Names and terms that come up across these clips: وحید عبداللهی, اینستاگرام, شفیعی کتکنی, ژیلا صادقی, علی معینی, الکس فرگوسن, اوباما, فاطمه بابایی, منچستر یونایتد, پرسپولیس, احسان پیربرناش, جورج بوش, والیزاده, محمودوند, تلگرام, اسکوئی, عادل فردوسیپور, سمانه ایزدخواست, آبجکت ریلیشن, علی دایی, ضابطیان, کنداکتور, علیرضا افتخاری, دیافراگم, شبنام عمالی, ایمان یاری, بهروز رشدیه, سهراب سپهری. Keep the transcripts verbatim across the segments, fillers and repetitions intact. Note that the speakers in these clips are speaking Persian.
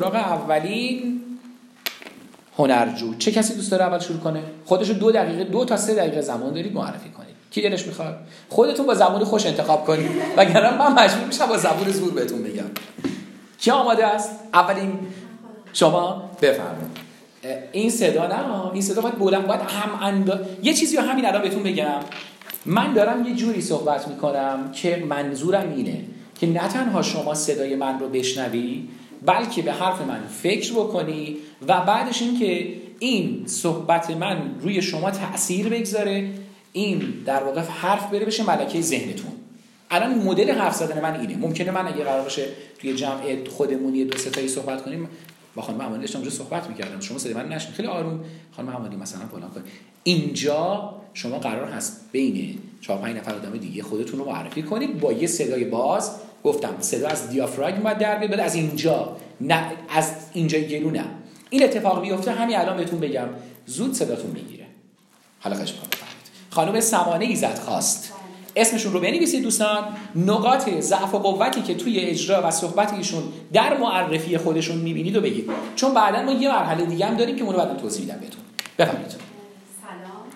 سراغ اولین هنرجو. چه کسی دوست داره اول شروع کنه؟ خودشو دو دقیقه دو تا سه دقیقه زمان دارید معرفی کنید. کی دلش میخواد؟ خودتون با زبون خوش انتخاب کنید، وگرنه من مجبور میشم با زبون زور بهتون بگم. کی آماده است؟ اولین شما بفرمایید. این صدا نه، این صدا باید بلند، باید هم اند... یه چیزی رو همین الان بهتون بگم. من دارم یه جوری صحبت میکنم که منظورم اینه که نه تنها شما صدای من رو بشنوی، بلکه به حرف من فکر بکنی و بعدش این که این صحبت من روی شما تأثیر بگذاره، این در واقع حرف بره بشه ملکه ذهنتون. الان مدل حرف زدن من اینه. ممکنه من اگه قرار باشه توی جمع خودمونی دو سه تایی صحبت کنیم، با خانم عمالی داشتم اونجا صحبت می‌کردم، شما صدای من نشنید، خیلی آروم خانم عمالی مثلا فلان کن. اینجا شما قرار هست بین چهار پنج نفر آدم دیگه خودتون رو معرفی کنید با یه صدای باز. گفتم صدا از دیافراگم باید در بیاد، از اینجا، نه از اینجا گلو نه. این اتفاق میفته. همین الان بهتون بگم زود صداتون میگیره. حلقش بکنید. خانم سمانه ایزدخواست، اسمشون رو بنویسید دوستان. نقاط ضعف و قوتی که توی اجرا و صحبت ایشون در معرفی خودشون میبینید و بگید، چون بعداً ما یه مرحله دیگه هم داریم که اون رو بعداً توضیح میدم بهتون. بفرمایید. سلام.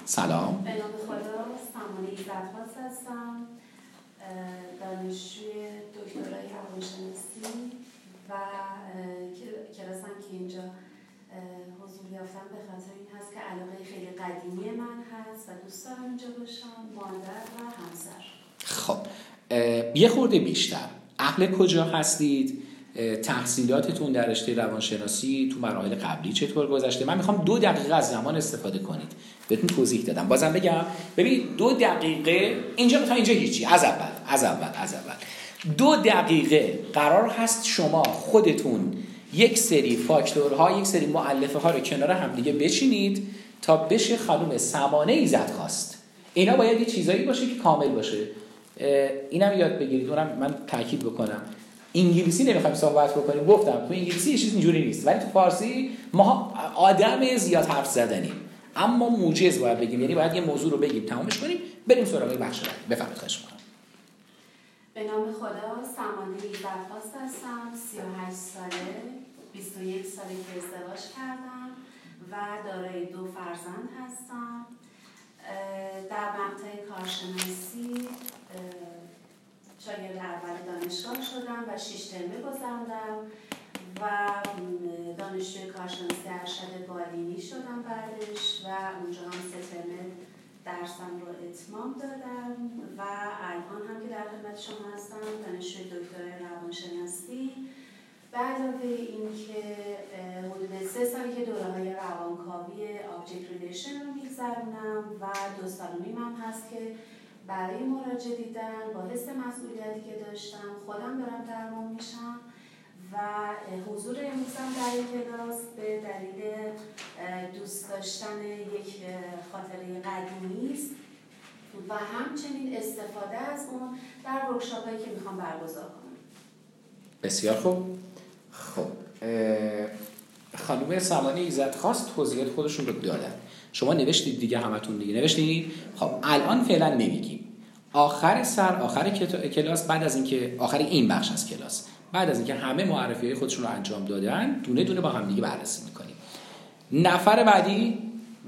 سلام. به نام خدا، سمانه ایزدخواست هستم. دانشجوی دکترای روانشناسی و کلاسم که اینجا حضور یافتم به خاطر این هست که علاقه خیلی قدیمی من هست و دوست دارم اینجا باشم، مادر و همسر. خب یه خورده بیشتر، اهل کجا هستید؟ تحصیلاتتون در رشته روانشناسی تو مراحل قبلی چطور گذشته؟ من میخوام دو دقیقه از زمان استفاده کنید. بهتون توضیح دادم، بازم بگم. ببینید دو دقیقه اینجا تا اینجا هیچی. از اول از اول از اول دو دقیقه قرار هست شما خودتون یک سری فاکتورها، یک سری مؤلفه ها رو کنار هم دیگه بچینید تا بشه خانم سمانه ایزدخواست. اینا باید یه چیزایی باشه که کامل باشه. اینم یاد بگیرید، اونم من تاکید بکنم انگلیسی نمیخوایم صحبت بکنیم. گفتم تو انگلیسی یه چیز اینجوری نیست، ولی تو فارسی ما آدم زیاد حرف زدنی، اما موجز باید بگیم، یعنی باید یه موضوع رو بگیم، تمامش کنیم، بریم سراغ بخش بعدی. بفرمایید. خواهش می‌کنم. به نام خدا، سمانه ایزدخواست هستم. سی و هشت ساله، بیست و یک ساله که ازدواج کردم و دارای دو فرزند هستم. در مقطع کارشناسی شاگرد اول دانشگاه شدم و شش ترمه گذروندم و دانشجوی کارشناسی ارشد بالینی شدم بعدش و اونجا هم سه ترمه درسم رو اتمام دادم و الان هم که در خدمت شما هستم دانشجوی دکترای روانشناسی. به علاوه این که حدود سه سالی که دوره‌های روانکاوی آبجکت ریلیشن رو می‌گذرونم و دو سالونیم هم هست که برای مراجعه دیدن با حس مسئولیتی که داشتم خودم دارم درمان میشم و حضور امروزم در این کلاس به دلیل دوست داشتن یک خاطره قدیمی است و همچنین استفاده از اون در ورکشاپ هایی که میخوام برگزار کنم. بسیار خوب. خب خانم سمانه ایزدخواست توضیحات خودشون رو دادن. شما نوشتید دیگه، همتون دیگه نوشتید. خب الان فعلا نمیگیم. آخر سر، آخر کلاس، بعد از اینکه آخر این بخش از کلاس، بعد از اینکه همه معرفی‌های خودشون رو انجام دادن، دونه دونه با هم دیگه بررسی می‌کنیم. نفر بعدی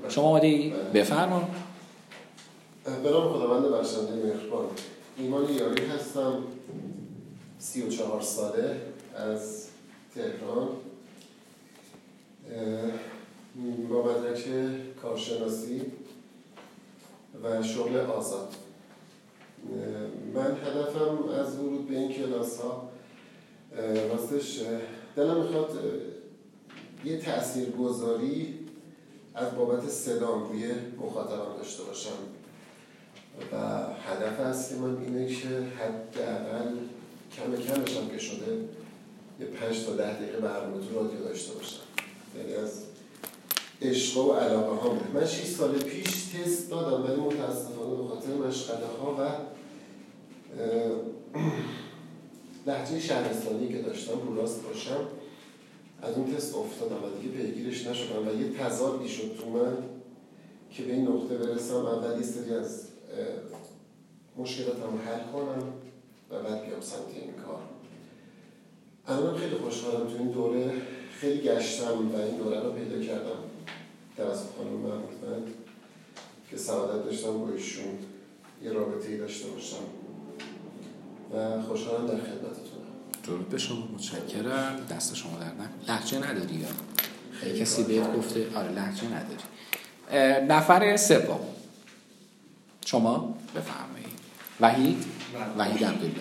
شما آماده ای؟ بفرمایید. به نام خداوند بخشنده مهربان. ایمان یاری هستم. سی و چهار ساله، از تهران، با مدرک کارشناسی و شغل آزاد. من هدفم از ورود به این کلاس ها راستش دلم میخواد یه تأثیرگذاری از بابت صدام روی مخاطبم داشته باشم و هدف اصلی من اینه که حداقل کم کمش هم که شده یه پنج تا ده دقیقه برنامه تو رادیو داشته باشم. یعنی از عشق و علاقه ها بود. من شش سال پیش تست دادم، ولی متاسفانه به خاطر مشغله ها و لهجه شهرستانی که داشتم رو راست باشم از اون تست افتادم و دیگه پیگیرش نشدم و یه تضادی شد تو من که به این نقطه برسم اول یه سری از مشکلاتم حل کنم و بعد بیام سمت این کار. الان خیلی خوشحالم تو این دوره، خیلی گشتم و این دوره رو پیدا کردم توسط خانم محمودوند که سعادت داشتم با ایشون یه رابطه‌ای داشته باشم و خوشحالم در خدمتتونم. درود به شما، متشکرم. دست شما در نکنه. لهجه نداری یا خیلی کسی بهت گفته؟ آره لهجه نداری. نفر سوم شما بفرمایید. وحید وحید عبداللهی.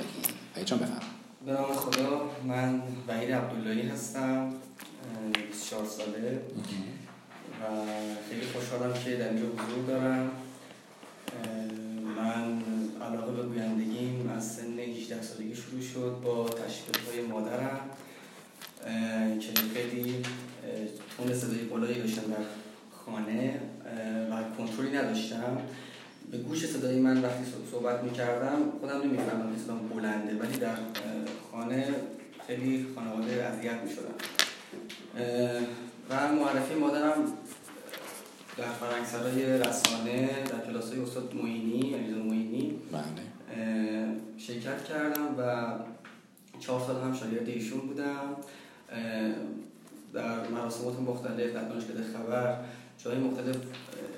وحید جان بفرمایید. به نام خدا، من وحید عبداللهی هستم، بیست و چهار ساله و خیلی خوشحالم که در اینجا حضور دارم. من علاقه به گویندگیم از سن هجده سالگی شروع شد با تشویق‌های مادرم که خیلی تون صدای بالایی داشتم در خانه و کنترلی نداشتم. به گوش صدای من وقتی صحبت می‌کردم خودم نمی‌فهمیدم که صدام بلنده، ولی در خانه خیلی خانواده اذیت می‌شدم. و معرفی مادرم در فرهنگسرای رسانه در کلاس‌های استاد معینی، علی معینی شرکت کردم و چهار سال هم شاگرد ایشون بودم. در مراسمات مختلف در دانشکده خبر جای مختلف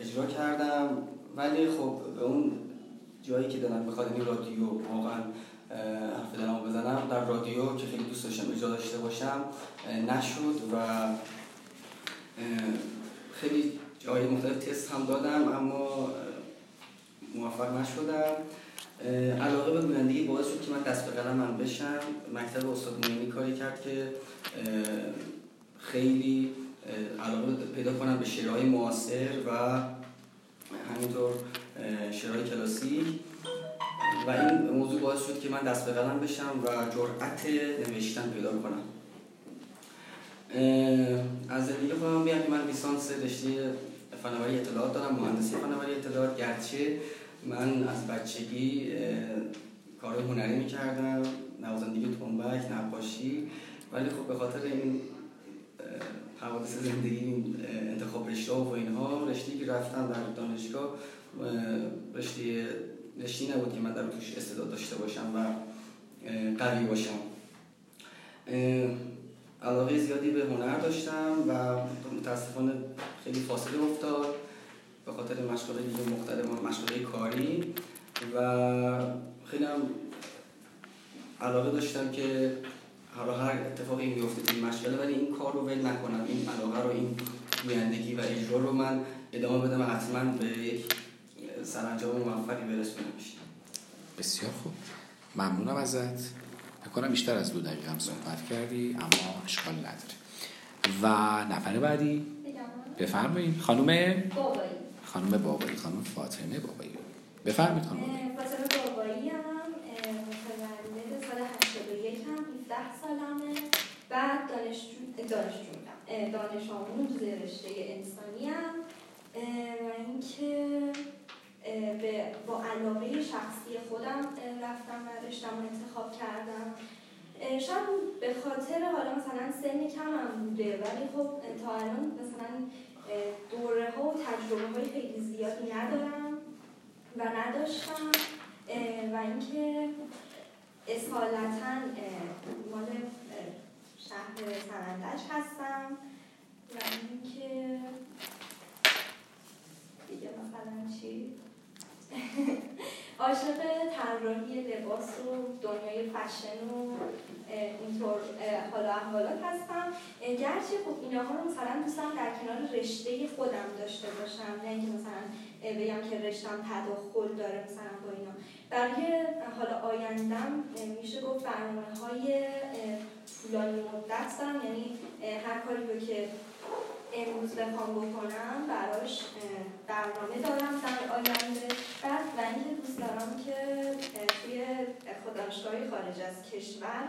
اجرا کردم، ولی خب به اون جایی که دلم بخواد این رادیو واقعا حرف دلم بزنم در رادیو که خیلی دوست داشتم اجرا داشته باشم نشد و خیلی جای مختلف تست هم دادم اما موفق نشدم. علاقه به گویندگی باعث شد که من دست به قلم هم بشم. مکتب استاد معینی کاری کرد که خیلی علاقه پیدا کنم به شعرهای معاصر و همینطور شعرهای کلاسیک و این موضوع باعث شد که من دست به قلم بشم و جرأت نوشتن پیدا کنم. از زندگی خودم میگم که من لیسانس رشته فناوری اطلاعات دارم، مهندسی فناوری اطلاعات، گرچه من از بچگی کارهای هنری میکردم، نوازندگی تنبک، نقاشی، ولی خب به خاطر این حوادث زندگی، انتخاب رشته و اینها، رشته‌ای که رفتم در دانشگاه رشته رشته نبود که من در توش استعداد داشته باشم و قوی باشم. علاقه زیادی به هنر داشتم و متاسفانه خیلی فاصله افتاد به خاطر مشغله دیگه مختلف، مشغله کاری و خیلی هم علاقه داشتم که حالا هر اتفاقی میفته تو این مشغله ولی این کار رو ول نکنم، این علاقه رو، این گویندگی و اجرا رو من ادامه بدم و حتما به یک سرانجام موفقی برسونمش. بسیار خوب، ممنونم ازت. بکنم بیشتر از دو دقیقه هم صحبت کردی اما اشکال نداره. و نفر بعدی بفرمایید. خانم بابایی. خانم بابایی، خانم فاطمه بابایی. بفرمایید خانم بابایی. فاطمه بابایی هم متولد سال هشتاد و یک هم هفده سالمه. بعد دانشجو دانشجو بودم. دانش آموز رشته انسانی ام و اینکه به با علاقه شخصی خودم رفتم و رشته‌مو انتخاب کردم. شاید به خاطر حالا مثلا سن کمم بوده ولی خب تا الان مثلا دوره ها و تجربه های خیلی زیادی ندارم و نداشتم و اینکه اصالتاً مال شهر سنندج هستم و اینکه دیگه مثلا چی؟ عاشق طراحی لباس و دنیای فشن و اینطور حال و احوالات هستم، گرچه خب اینها رو مثلا دوستم در کنار رشته خودم داشته باشم، نه اینکه مثلا بگم که رشته‌ام تداخل داره مثلا با اینا. برای حالا آیندم میشه گفت برنامه‌های طولانی مدت دارم، یعنی هر کاری رو که امروز بخوام بکنم براش برنامه دارم در آینده. بعد و اینکه دوست دارم که توی خوددانشگاهی خارج از کشور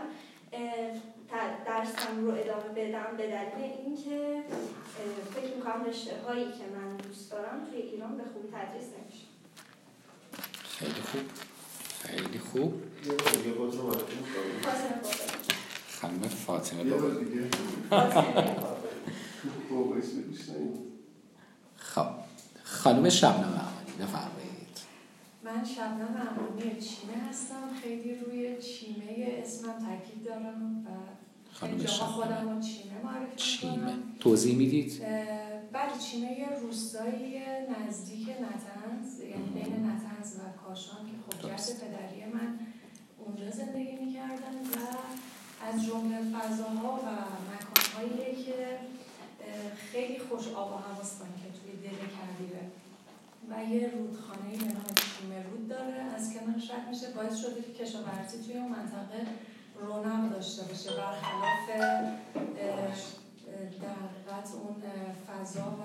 درسم رو ادامه بدم به دلیل اینکه فکر میکنم رشته هایی که من دوست دارم توی ایران به خوبی تدریس نمیشه. خیلی خوب، خیلی خوب. خانم فاطمه بابایی. خب خانم شبنام عمالی بفرمایید. من شبنام عمالی چینه هستم، خیلی روی چینه اسمم تاکید دارم و خانم شبنام خودم رو چینه معرفی می‌کنم. توضیح میدید؟ بله، چینه یه روستایی نزدیک نطنز، یعنی بین نطنز و کاشان که خب جد پدری من اونجا زندگی میکردن و از جمله فضاها و مکانهایی که خیلی خوش آب و هواست که توی دل کویره و یه رودخانه به نام چینه رود داره، از کنار شهر میشه، باعث شده که کشاورزی توی اون منطقه رونق داشته باشه برخلاف در حقیقت اون فضا و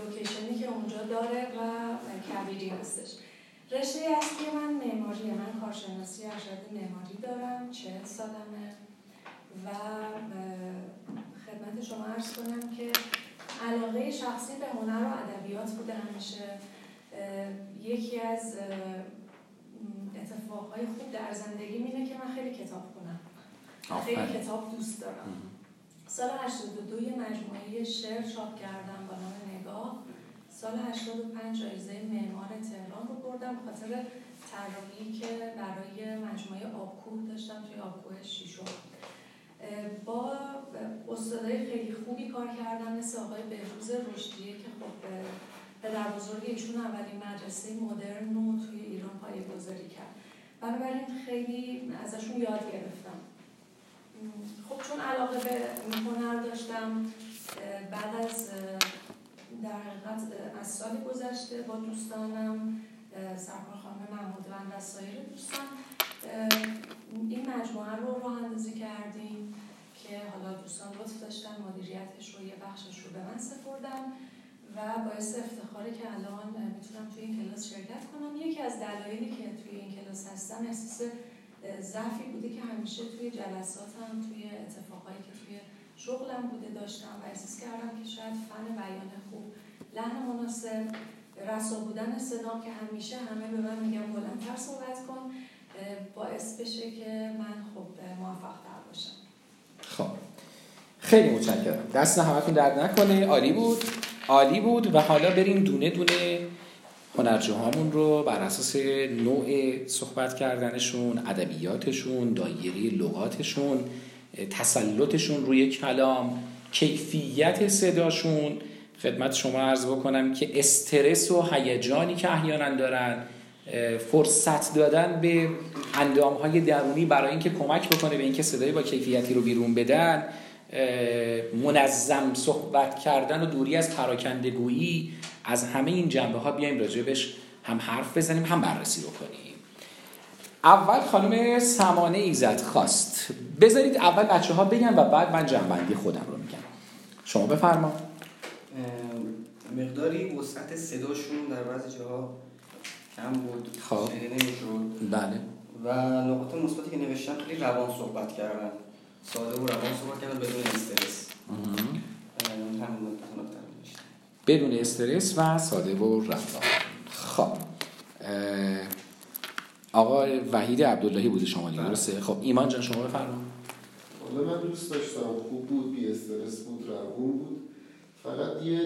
لوکیشنی که اونجا داره و کویری هستش. رشته اصلی من معماریه، من کارشناسی ارشد معماری دارم، چهل سالمه و خدمت شما عرض کنم که علاقه شخصی به هنر و ادبیات بوده همیشه. یکی از اتفاقهای خوب در زندگیم اینه که من خیلی کتاب خونم، خیلی کتاب دوست دارم. سال هشتاد و دو یه مجموعه شعر چاپ کردم با نام نگاه. سال هشتاد و پنج جایزه معمار تهران رو بردم به خاطر طراحی که برای مجموعه آبکوه داشتم توی آبکوه شیشم. با استادای خیلی خوبی کار کردم مثل آقای بهروز رشدیه که خب پدربزرگ ایشون اولین مدرسه مدرن رو توی ایران پایه‌گذاری کرد، بنابراین خیلی ازشون یاد گرفتم. خب چون علاقه به هنر داشتم، بعد از در حقیقت از سال گذشته با دوستانم سرکار خانم محمودوند و سایر دوستان این مجموعه رو راه اندازی کردیم که حالا دوستان لطف داشتن مدیریتش رو، یه بخشش رو به من سپردن و باعث افتخاره که الان میتونم توی این کلاس شرکت کنم. یکی از دلایلی که توی این کلاس هستم احساس ضعفی بوده که همیشه توی جلساتم، توی اتفاقایی که توی شغلم بوده داشتم و احساس کردم که شاید فن بیان خوب، لحن مناسب، رسا بودن صدام که همیشه همه به من میگن بلندتر صحبت کن، باعث بشه که من خب موفق‌تر باشم. خب خیلی متشکرم، دست همتون درد نکنه. عالی بود، عالی بود. و حالا بریم دونه دونه هنرجوهامون رو بر اساس نوع صحبت کردنشون، ادبیاتشون، دایره لغاتشون، تسلطشون روی کلام، کیفیت صداشون خدمت شما عرض بکنم که استرس و هیجانی که احیانا دارن، فرصت دادن به اندامهای درونی برای اینکه کمک بکنه به اینکه صدای با کیفیتی رو بیرون بدن، منظم صحبت کردن و دوری از پراکندگویی، از همه این جنبه ها بیایم راجبش هم حرف بزنیم هم بررسی بکنیم. اول خانم سمانه ایزدخواست، بذارید اول بچه ها بگن و بعد من جنبندی خودم رو میگم. شما بفرما. مقداری وسعت صداشون در بعضی جاها کم بود، شنیده نمیشد. بله. و نقاط مثبتی که نوشتن خیلی روان صحبت کردن، ساده و روان صحبت کردن بدون استرس. بدون استرس و ساده و روان. خب آقا وحید عبداللهی بوده شما دیگه، درسته؟ خب ایمان جان شما بفرمایید. والله من دوست داشتم، خوب بود، بی استرس بود، روان بود. فقط یه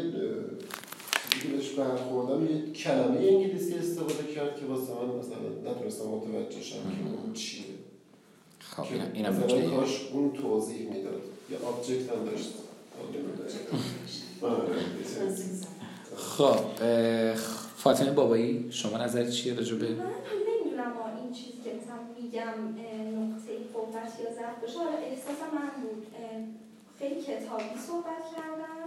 دیگهش برخوردم، یه کلمه انگلیسی استفاده کرد که واسه من مثلا نتونستم متوجه شم که اون چیه. خب اینا بوده، کاش اون توضیح میداد. یه آبجکت هم داشتم. خب فاطمه بابایی شما نظرت چیه راجع به؟ من نمیدونم آ این چیزی که مثلا میگم نقطه قوت یا ضعف باشه. حالا احساسم من بود خیلی کتابی صحبت کردم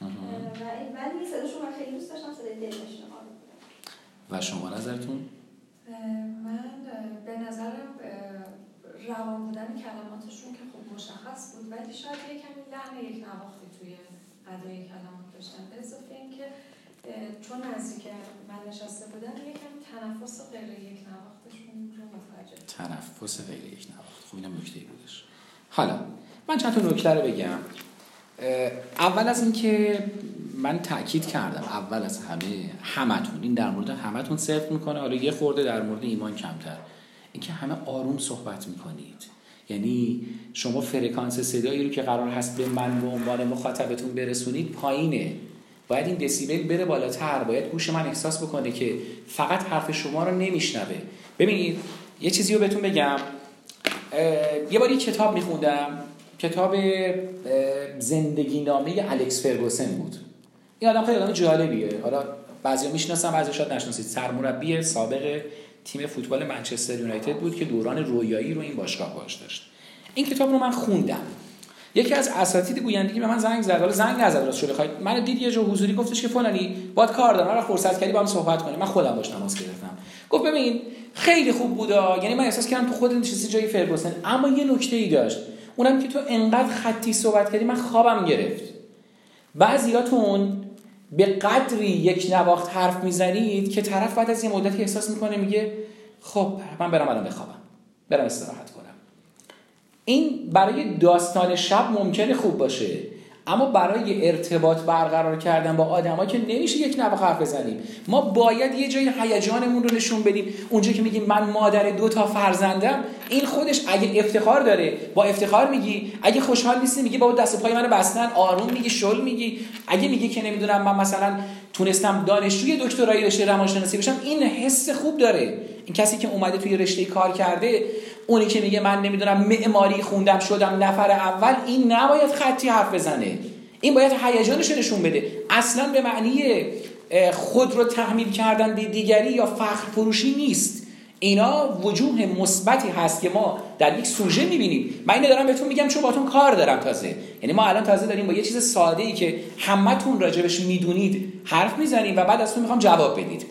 و ولی صداشون من خیلی دوست داشتم، صدای دلش نقاله بودم. و شما نظرتون؟ من به نظرم روان بودن کلماتشون که خب مشخص بود ولی شاید یکمی لحن یک نواختی توی ادای کلمات داشتن، به اضافه اینکه چون از که من نشسته بودم یکمی تنفس غیر یک نواختشون رو متوجه تنفس غیر یک نواخت. خب اینم نکته‌ای بودش. حالا من چند تا نکته رو بگم. اول از اینکه من تأکید کردم، اول از همه همتون، این در مورد همتون صرف میکنه، حالا یه خورده در مورد ایمان کمتر، اینکه همه آروم صحبت میکنید. یعنی شما فرکانس صدایی رو که قرار هست به من به عنوان مخاطبتون برسونید پایینه، باید این دسیبل بره بالاتر، باید گوش من احساس بکنه که فقط حرف شما رو نمیشنوه. ببینید یه چیزی رو بهتون بگم، یه باری کتاب میخوندم کتاب زندگی نامه الکس فرگوسن بود. این آدم خیلی آدم جالبیه، حالا بعضیا میشناسن بعضیا شاید نشناسید. سرمربی سابق تیم فوتبال منچستر یونایتد بود که دوران رویایی رو این باشگاه باهاش داشت. این کتاب رو من خوندم. یکی از اساتید گویندگی به من زنگ زد، حالا زنگ نزد راست شده، خواهید من دید یه جا حضوری گفتش که فلانی باید کار دارم، حالا فرصت کردی با هم صحبت کنیم. من خودم باش نماز گرفتم. گفت ببین خیلی خوب بود، یعنی من احساس کردم تو خود نشستی جای فرگوسن، اما یه نکته‌ای داشت، اونم که تو انقدر خطی صحبت کردی من خوابم گرفت. بعضیاتون به قدری یک نواخت حرف میزنید که طرف بعد از یه مدتی احساس میکنه میگه خب من برم الان بخوابم، برم استراحت کنم. این برای داستان شب ممکنه خوب باشه، اما برای ارتباط برقرار کردن با آدما که نمیشه یک نواخت حرف بزنیم. ما باید یه جای هیجانمون رو نشون بدیم، اونجا که میگیم من مادر دو تا فرزندم، این خودش اگه افتخار داره با افتخار میگی، اگه خوشحال نیستی میگی بابا دست و پای منو بستن، آروم میگی، شل میگی. اگه میگی که نمیدونم من مثلا تونستم دانشجوی دکترای رشته روانشناسی بشم، این حس خوب داره. این کسی که اومده توی رشته کار کرده، اونی که میگه من نمیدونم معماری خوندم شدم نفر اول، این نباید خطی حرف بزنه، این باید هیجانش نشون بده. اصلا به معنی خود رو تحمیل کردن به دیگری یا فخر فروشی نیست. اینا وجوه مثبتی هست که ما در یک سوژه میبینیم. من اینو دارم بهتون میگم چون باهاتون کار دارم تازه، یعنی ما الان تازه داریم با یه چیز ساده‌ای که همتون راجبش میدونید حرف میزنیم و بعد ازتون میخوام جواب بدید.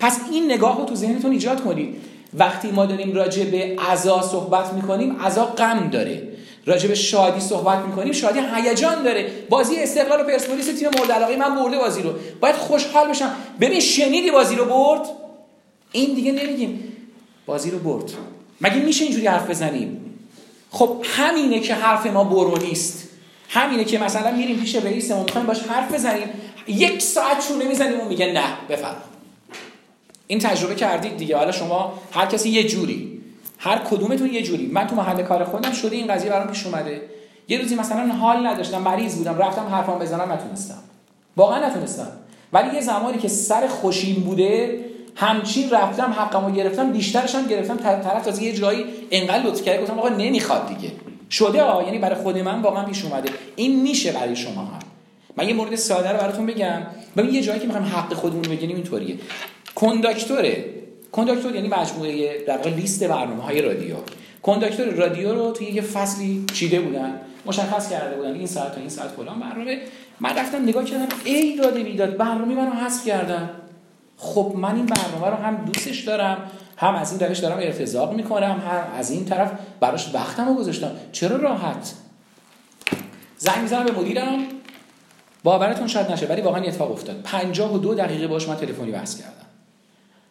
پس این نگاه رو تو ذهنتون ایجاد کنید. وقتی ما داریم راجع به عزا صحبت میکنیم، عزا غم داره. راجع به شادی صحبت میکنیم، شادی هیجان داره. بازی استقلال و پرسپولیس تیم مورد علاقه من برده، بازی رو باید خوشحال بشم. ببین شنیدی بازی رو برد، این دیگه نمیگیم بازی رو برد. مگه میشه اینجوری حرف بزنیم؟ خب همینه که حرف ما برونیست، همینه که مثلا میریم پیش رئیسمون میخوایم باش حرف بزنیم، یک ساعت چونه میزنیم و میگه نه بفرمایید. این تجربه کردید دیگه. حالا شما هر کسی یه جوری، هر کدومتون یه جوری. من تو محل کار خودم شده این قضیه برام پیش اومده، یه روزی مثلا حال نداشتم، مریض بودم، رفتم حرفام بزنم نتونستم، واقعا نتونستم. ولی یه زمانی که سر خوشیم بوده همچین رفتم حقمو گرفتم، بیشترش هم گرفتم. طرف از یه جایی انقدر لطف کرد گفتم آقا نمیخواد دیگه، شده آقا. یعنی برای خود من واقعا پیش اومده، این میشه برای شما هم. من یه مورد ساده رو براتون بگم. ببین یه جایی که میخوایم حق خودمون رو بگیریم اینطوریه. کنداکتوره کنداکتور یعنی مجموعه در واقع لیست برنامه‌های رادیو. کنداکتور رادیو رو توی یه فصلی چیده بودن، مشخص کرده بودن این ساعت تا این ساعت فلان برنامه. من رفتم نگاه کردم، ای رادیو میداد برنامه منو حذف کردن. خب من این برنامه رو هم دوستش دارم، هم از این روش دارم ارتزاق میکنم، هم از این طرف براش وقتمو گذاشتم، چرا راحت زنگ میزنم به مدیرم. باورتون شاید نشه ولی واقعا اتفاق افتاد. پنجاه و دو دقیقه باش من تلفنی بحث کردم.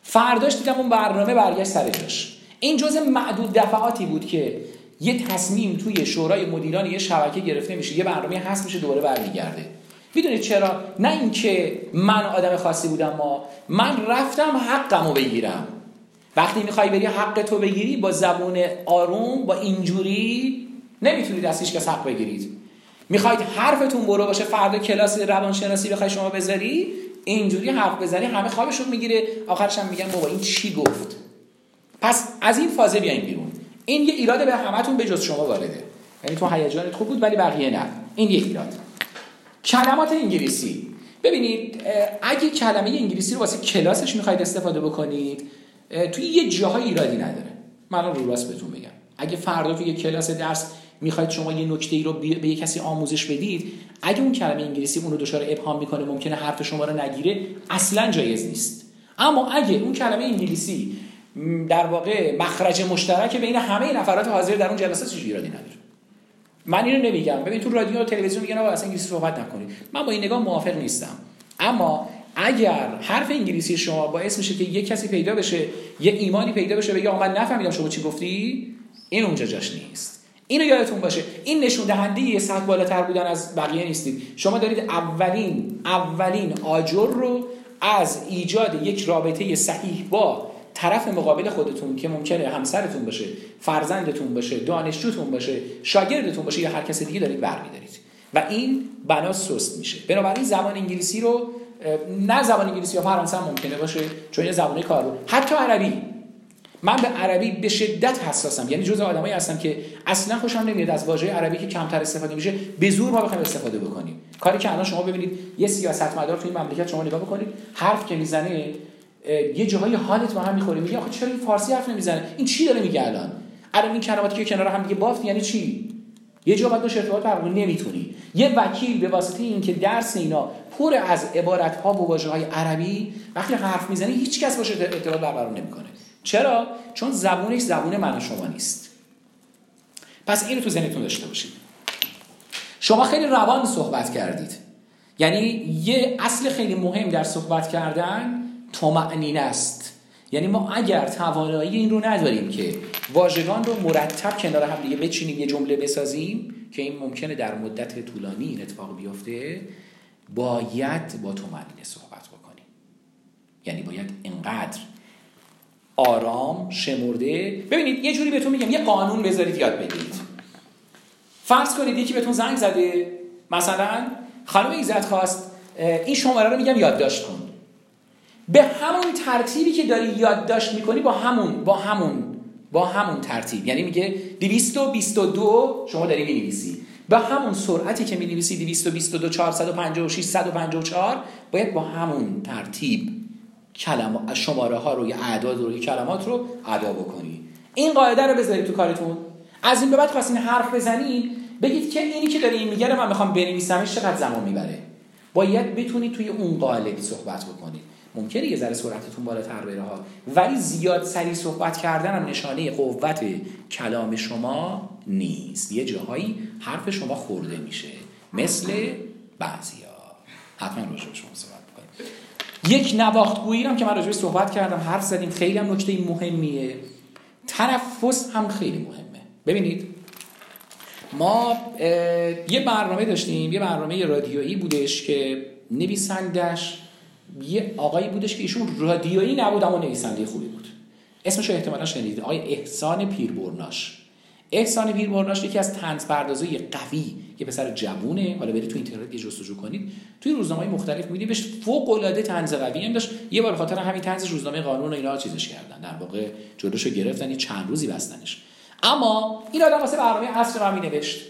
فرداش دیدم اون برنامه برگشت سر جاش. این جزء معدود دفعاتی بود که یه تصمیم توی شورای مدیران یه شبکه گرفته میشه، یه برنامه هست میشه، دوباره برمیگرده. میدونید چرا؟ نه اینکه من آدم خاصی بودم، ما من رفتم حقمو بگیرم. وقتی میخوای بری حق تو بگیری با زبون آروم، با اینجوری نمیتونید از هیچ کس حق بگیرید. میخواید حرفتون برو باشه، فردا کلاس روانشناسی بخوای شما بذاری، اینجوری حرف بزنی همه خوابشون میگیره، آخرش هم میگن بابا این چی گفت. پس از این فازه بیاین بیرون. این یه ایراده به همتون به جز شما وارده، یعنی تو هیجانت خوب بود ولی بقیه نه. این یه ایراد. کلمات انگلیسی. ببینید اگه کلمه انگلیسی رو واسه کلاسش میخواید استفاده بکنید، توی یه جاهای ایرادی نداره. من رو راست بهتون میگم، اگه فردا توی یه کلاس درس میخواید شما یه نکته‌ای رو به یه کسی آموزش بدید، اگه اون کلمه انگلیسی اون رو دچار ابهام میکنه، ممکنه حرف شما رو نگیره، اصلا جایز نیست. اما اگه اون کلمه انگلیسی در واقع مخرج مشترک بین همه نفرات حاضر در اون جلسه، چیزی ایرادی نداره. من اینو نمیگم. ببین تو رادیو و تلویزیون میگن آقا اصلا انگلیسی صحبت نکنید، من با این نگاه موافق نیستم. اما اگر حرف انگلیسی شما باعث میشه که یه کسی پیدا بشه، یه ایمانی پیدا بشه، بگه آقا من نفهمیدم شما چی گفتی، این اونجا جاش نیست. اینو یادتون باشه. این نشون دهنده یه سطح بالاتر بودن از بقیه نیستید. شما دارید اولین اولین آجر رو از ایجاد یک رابطه صحیح با طرف مقابل خودتون که ممکنه همسرتون باشه، فرزندتون باشه، دانشجوتون باشه، شاگردتون باشه یا هر کس دیگه، دارید برمی‌دارید و این بنا سست میشه. بنابراین زبان انگلیسی رو نه، زبان انگلیسی یا فرانسه هم ممکنه باشه چون یه زبانه کار بود. حتی عربی. من به عربی به شدت حساسم، یعنی جزء آدمایی هستم که اصلا خوشم نمیاد از واژه عربی که کمتر استفاده میشه به زور ما بخوایم استفاده بکنیم. کاری که الان شما ببینید یه سیاستمدار توی مملکت شما نگاه بکنید، حرف که میزنه یه جاهای حالت با هم میخوره، میگه آخه چرا این فارسی حرف نمیزنه، این چی داره میگه الان؟ الان این کلماتی که کنار هم دیگه بافت یعنی چی؟ یه جا بعد دو شرطات فرقو نمیتونی. یه وکیل به واسطه اینکه درس اینا پر از عبارات ها و واژه های عربی وقتی حرف میزنه هیچکس باشه اعتراض برقرار نمیکنه. چرا؟ چون زبونش زبون من و شما نیست. پس اینو تو ذهنتون داشته باشید. شما خیلی روان صحبت کردید، یعنی یه اصل خیلی مهم در صحبت کردن طمأنینه است. یعنی ما اگر توانایی این رو نداریم که واژگان رو مرتب کنار هم دیگه بچینیم یه جمله بسازیم که این ممکنه در مدت طولانی این اتفاق بیفته، باید با طمأنینه صحبت بکنیم. یعنی باید اینقدر آرام شمرده. ببینید یه جوری بهتون میگم، یه قانون بذارید یاد بگیرید. فرض کنید یکی بهتون زنگ زده، مثلا خانم ایزدخواست این شماره رو میگم یادداشت کن، به همون ترتیبی که داری یادداشت میکنی با همون با همون با همون ترتیب، یعنی میگه دویست و بیست و دو شما داری مینویسی، به همون سرعتی که مینویسی دویست و بیست و دو چهارصد و پنجاه و شش صد و پنجاه و چهار باید با همون ترتیب کلمات شماره ها رو یا اعداد رو یا کلمات رو ادا بکنی. این قاعده رو بذارید تو کارتون. از این به بعد خواستین حرف بزنید بگید که اینی که دارین میگه من میخوام بنویسمش چقدر زمان میبره. باید بتونید توی اون قالب صحبت بکنید. ممکنه یه ذره سرعتتون بالاتر بره ها، ولی زیاد سریع صحبت کردن هم نشانه قوت کلام شما نیست. یه جاهایی حرف شما خورده میشه، مثل بعضیا. حتما روش شما صحبت بکنید. یک نواختگویی هم که من راجعش صحبت کردم، حرف زدیم، خیلی هم نکته مهمیه. تنفس هم خیلی مهمه. ببینید ما یه برنامه داشتیم، یه برنامه رادیویی بودش که نویسندش یه آقایی بودش که ایشون رادیویی نبود اما نویسنده خوبی بود. اسمش رو احتمالاً شنیدید، آقای احسان پیربرناش. احسان پیربرناش یکی از طنزپردازای قوی، یه پسر جوونه، حالا برید تو اینترنت یه جستجو کنید، توی روزنامه‌های مختلف می‌بینید بهش فوق‌العاده طنز قوی هم داشت. یه بار خاطر همین طنزش روزنامه قانون و اینا چیزش کردن، در واقع جلوشو گرفتن، یه چند روزی بستنش. اما این آدم واسه برنامه عصر رو مینوشت.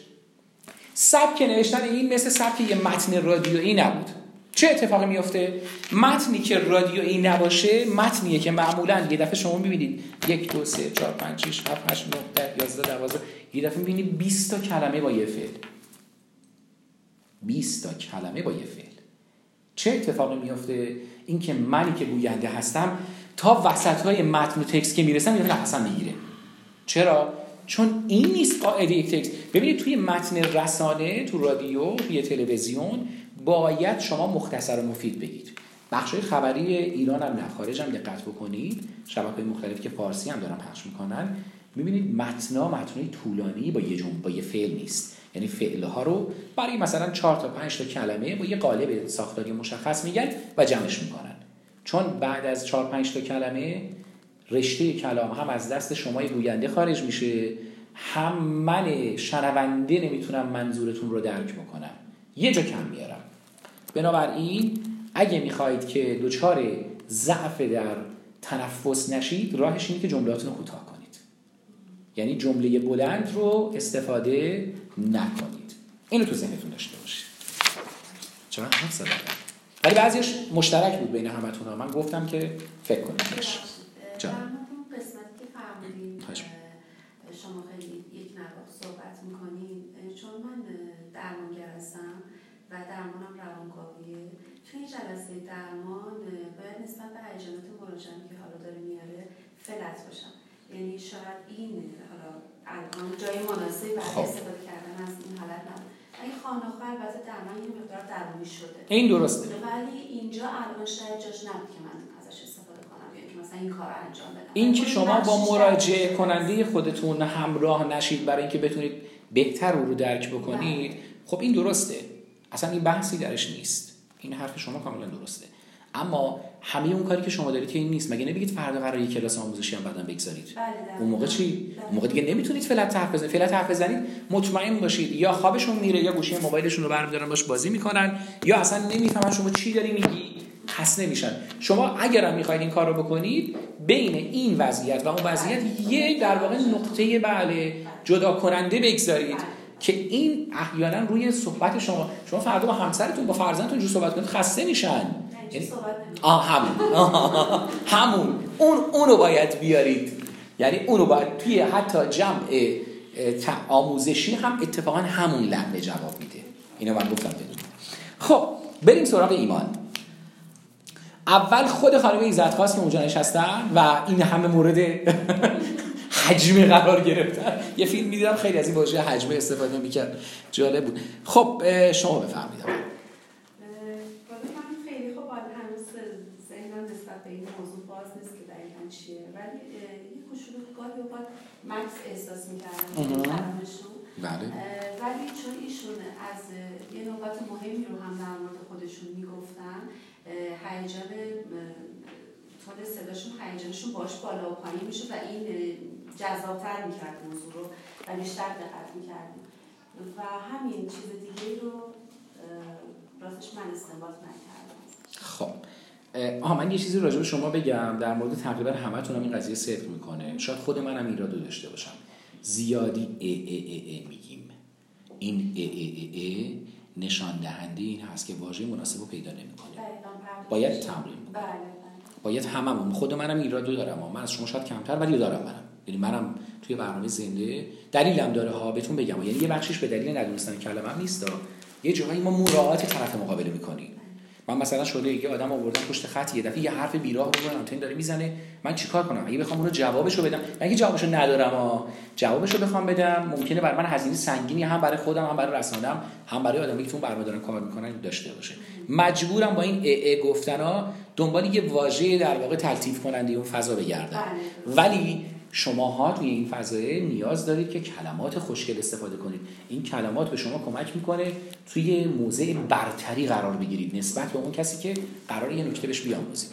سبک نوشتن این مثل سبک یه متن رادیویی نبود. چه اتفاقی میفته؟ متنی که رادیویی نباشه متنیه که معمولا یه دفعه شما میبینید یک دو سه چهار پنج شش هفت هشت نه ده یازده دوازده، یه دفعه میبینید بیست تا کلمه با یه فعل. بیست تا کلمه با یه فعل. چه اتفاقی میفته؟ این که منی که گوینده هستم تا وسطهای متن و تکست که میرسم یه نفسم میگیره. چرا؟ چون این نیست قاعده یک تکست. ببینید توی متن رسانه، تو رادیو، توی تلویزیون باید شما مختصر و مفید بگید. بخشای خبری ایران هم نه، خارج هم دقت بکنید، شبکه‌های مختلف که فارسی هم دارن پخش میکنن، میبینید متنا متنای طولانی با یه جمله با یه فعل نیست. یعنی فعل‌ها رو برای مثلا چهار تا پنج تا کلمه با یه قالب ساختاری مشخص میگن و جمعش میکنن. چون بعد از چهار پنج تا کلمه رشته کلام هم از دست شما گوینده خارج میشه، هم من شنونده نمیتونم منظورتون رو درک بکنم. یه جا کم میارم. بنابراین اگه میخواید که دوچار ضعف در تنفس نشید، راهش اینه که جملاتون رو کوتاه کنید. یعنی جمله بلند رو استفاده نکنید. اینو تو ذهنتون داشته باشید. چرا هم صدا دارم. ولی بعضیش مشترک بود بین همتون ها. من گفتم که فکر کنید بهش. چرا؟ اون قسمتی که فرمودید شما خیلی یک نواخت صحبت میکنید، چون من درمانگر هستم و درمانم روانکاویه. توی جلسه درمان باید نسبت به هیجانات مراجعم که حالا داره میاره فلت باشم. یعنی شاید این حالا الان جای مناسبی برای استفاده کردن از این حالت نبود. این خانواده البته درمان یه مقدار درمانی شده، این درسته، ولی اینجا الان شاید جاش نبود که من ازش استفاده کنم، یعنی مثلا این کارو انجام بدم. این که شما با مراجعه کننده خودتون همراه نشید برای اینکه بتونید بهتر او رو درک بکنید، خب این درسته، اصلا این بحثی درش نیست. این حرف شما کاملا درسته. اما همه اون کاری که شما دارید که این نیست. مگه نمیگید فردا قراره یک کلاس آموزشی هم بعداً بگذارید؟ بله. اون موقع چی؟ اون موقع دیگه نمیتونید فلت حرف بزنید. فلت حرف بزنید مطمئن باشید یا خوابشون میره یا گوشی موبایلشون رو برمی‌دارن باش بازی میکنن یا اصلا نمیفهمن شما چی داری میگی. خسته میشن. شما اگرم میخواید این کار رو بکنید، بین این وضعیت و اون وضعیت یه در واقع نقطه بله جدا کننده بگذارید که این احیانا روی صحبت شما، شما فردا با همسرتون با فرزندتون جو صحبت کنید خسته میشن. آه همون آه همون اون اونو باید بیارید، یعنی اونو باید توی حتی جمع آموزشی هم اتفاقا همون لحظه جواب میده. اینو من گفتم بدونید. خب بریم سراغ ایمان. اول خود خانم ایزدخواست که اونجا نشستن و این همه مورد حجم قرار گرفتن. یه فیلم می‌دیدم خیلی از این واژه حجم استفاده می‌کرد، جالب بود. خب شما بفهمیدم مکس احساس می‌کردم درمشون، ولی چون ایشون از یه نکات مهمی رو هم در مورد خودشون میگفتن، هیجان تون صداشون هیجانشون باش بالا و پایین میشه و این جذاب‌تر می‌کرد موضوع رو و بیشتر دقت می‌کردیم و همین چیز دیگه رو راستش من استنباط نکردم. خب آها من یه چیزی راجع به شما بگم در مورد تقریبا همه‌تون هم این قضیه صدق میکنه، شاید خود منم این را دو داشته باشم. زیادی ای ای ای ای میگیم. این ای ای ای ای نشان دهنده این هست که واژه مناسب رو پیدا نمیکنه. باید تمرین بکنم. باید هممون، خود منم این را دو دارم، من از شما شاید کمتر ولی دارم منم. یعنی منم توی برنامه زنده دلیلم داره ها، بهتون بگم. یعنی یه بخشش به دلیل ندونستن کلمه‌ام نیست، یه جایی ما مراعات طرف مقابل میکنیم. من مثلا شده یه آدم آوردم پشت خط، یه دفعه یه حرف بیراه میگه آنتن داره میزنه، من چیکار کنم؟ اگه بخوام اونو جوابشو بدم، اگه جوابشو ندارم ها جوابشو بخوام بدم، ممکنه بر من هزینه سنگینی هم برای خودم هم برای رسانه‌ام هم برای آدمایی که اون برنامه دارن کار میکنن داشته باشه. مجبورم با این ا ا گفتنا دنبال یه واژه در واقع تلطیف کننده اون فضا بگردم. ولی شماها توی این فضای نیاز دارید که کلمات خوشگل استفاده کنید. این کلمات به شما کمک میکنه توی موضع برتری قرار بگیرید نسبت به اون کسی که قراره یه نکته بهش بیاموزید.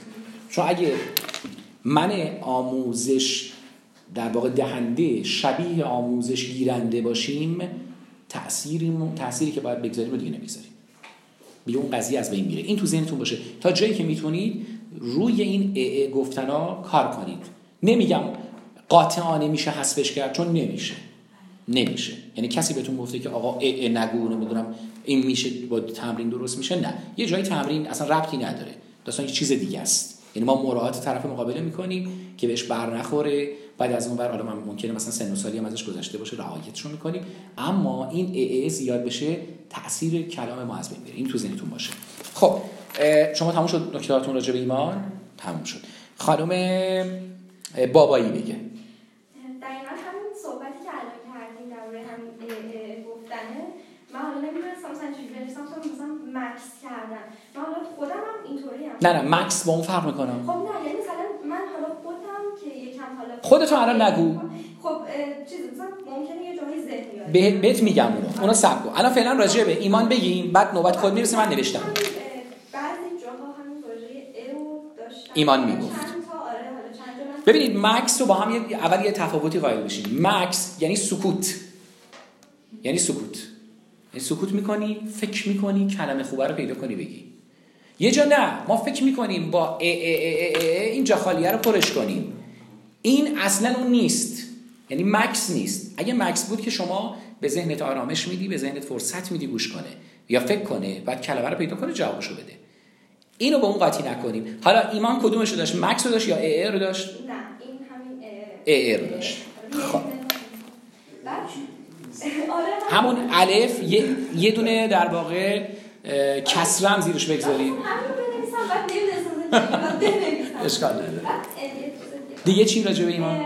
چون اگه من آموزش در واقع دهنده شبیه آموزش گیرنده باشیم، تأثیری تأثیری که باید بگذاریم رو دیگه نمیگذاریم، دیگه اون قضیه از بین میره. این تو ذهنتون باشه تا جایی که میتونید روی این ا ا گفتنا کار کنید. نمیگم قاطعانه میشه حسبش کرد، چون نمیشه نمیشه یعنی کسی بهتون گفته که آقا ای ای نگو نمیدونم این میشه با تمرین درست میشه، نه، یه جایی تمرین اصلا ربطی نداره، داستان یه چیز دیگه است. یعنی ما مراعات طرف مقابل میکنیم که بهش بر نخوره، بعد از اون بر حالا ممکنه مثلا سن و سالی هم ازش گذشته باشه رعایتشون میکنیم، اما این ای ای زیاد بشه تاثیر کلام ما از بین میره. این تو ذهنتون باشه. خب شما تموم شد نکتهاتون راجع به ایمان؟ تموم شد. خانم بابایی میگه مکس کردن. من حالا خودم هم اینطوری ام. نه نه مکس با اون فرق میکنه. خب نه یعنی مثلا من حالا خودم که یکم حالا خودت الان نگو. خب چیز مثلا ممکنه یه جایی ذهن بیاد. بهت میگم اونو. اونو صبر کن. الان فعلا راجع به ایمان بگیم، بعد نوبت خود میرسه. من نوشتم. بعضی جاها همین واژه ایو داشتم. ایمان میگفت. ببینید مکس رو با هم یه اول یه تفاوتی قائل بشیم. مکس یعنی سکوت. یعنی سکوت. سکوت میکنی، فکر میکنی، کلمه خوبه رو پیدا کنی بگی. یه جا نه، ما فکر میکنیم با ای ای ای ای ای ای این جا خالیه رو پرش کنیم. این اصلا اون نیست، یعنی مکس نیست. اگه مکس بود که شما به ذهنت آرامش میدی، به ذهنت فرصت میدی گوش کنه یا فکر کنه، بعد کلمه رو پیدا کنه جوابشو بده. اینو با اون قاطی نکنیم. حالا ایمان کدومش رو داشت؟ مکس رو داشت یا ای ای رو داشت؟ نه، این همین ای ای, ای رو داشت. خب همون الف یه یه دونه در واقع کسره هم زیرش بگذارید. همون بنویسم بعد نمی‌نویسم بنویسم. اشکال نداره. دیگه چی راجع به ایمان؟ این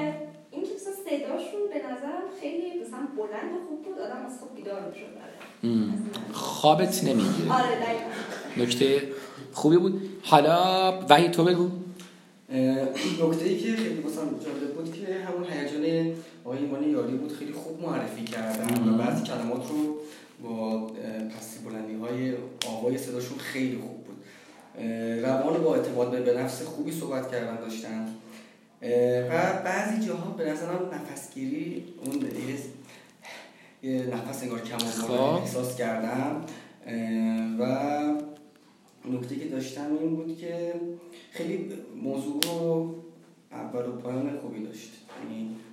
که مثلا صداشون به نظرم خیلی مثلا بلند و خوب بود، آدم از خواب بیدار می‌شد. خوابت نمیگیره. آره دقیقاً. نکته خوبی بود. حالا وحید تو بگو. نکته‌ای که خیلی مثلا جالب بود که همون هیجان ایمان یاری بود، خیلی خوب معرفی کردن و بعضی کلمات رو با پستی بلندی‌های آوای صداشون خیلی خوب بود. روان با اعتماد به نفس خوبی صحبت کردن داشتن و بعضی جاها به نظرم نفسگیری اون نفس انگار کم احساس کردم و نکته که داشتم این بود که خیلی موضوع رو اول و پایان خوبی داشت،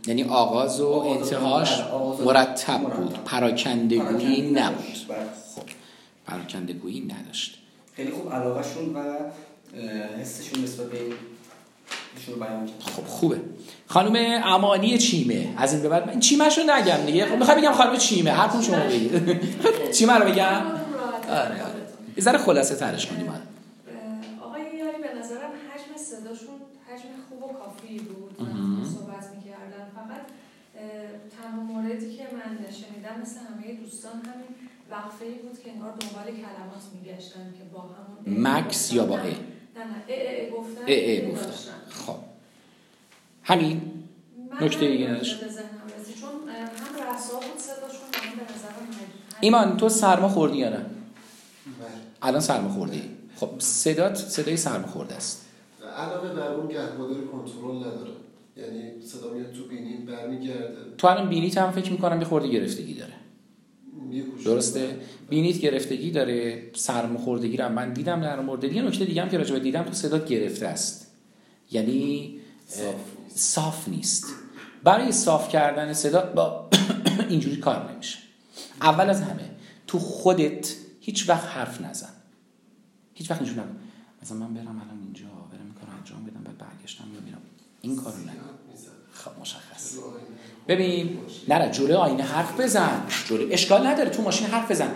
یعنی آغاز و انتهاش مرتب بود، پراکندگویی نبود، پراکندگویی نداشت. خیلی خوب علاقه‌شون و حسشون نسبت به خب خوبه. خانم امانی چیمه، از این به بعد من چیمه‌شو نگم دیگه، میخوام بگم خانم چیمه، هر کدوم شما بگید. چیمه رو بگم؟ آره آره. یه ذره خلاصه ترش کنیم. آقای یاری به نظرم حجم صداشون حجم خوب و کافی بود. صحبت می‌کردن. فقط تمام موردی که من شنیدم مثل همه دوستان همین وقفه‌ای بود که انگار دنبال کلمات می‌گشتن که با همون مکس یا با ای نه نه ای ای گفتن ای ای گفتن خب همین نکته دیگه نداشت. چون هم رسا بود صداشون هم به نظرم میاد. ایمان تو سرما خوردی یا نه؟ الان سرما خوردی. خب صدات صدای سرما خورده است. علاوه بر اون گهگداری کنترل نداره، یعنی صدا میاد تو بینی برمیگرده. تو الان بینیت هم فکر می‌کنم یه خورده گرفتگی داره. درسته؟ بینیت گرفتگی داره، سرماخوردگی رو من دیدم در مورد. یه نکته دیگه هم که راجع به دیدم تو صدات گرفته است، یعنی صاف نیست. صاف نیست. برای صاف کردن صدا با اینجوری کار نمیشه. اول از همه تو خودت هیچ وقت حرف نزن، هیچ وقت نشون نکن مثلا من برم الان اینجا برم کارو انجام بدم بعد برگشتم میام، این کارو نکن. خب مشخص ببین نه جلوی آینه حرف بزن، جلوی اشکال نداره، تو ماشین حرف بزن،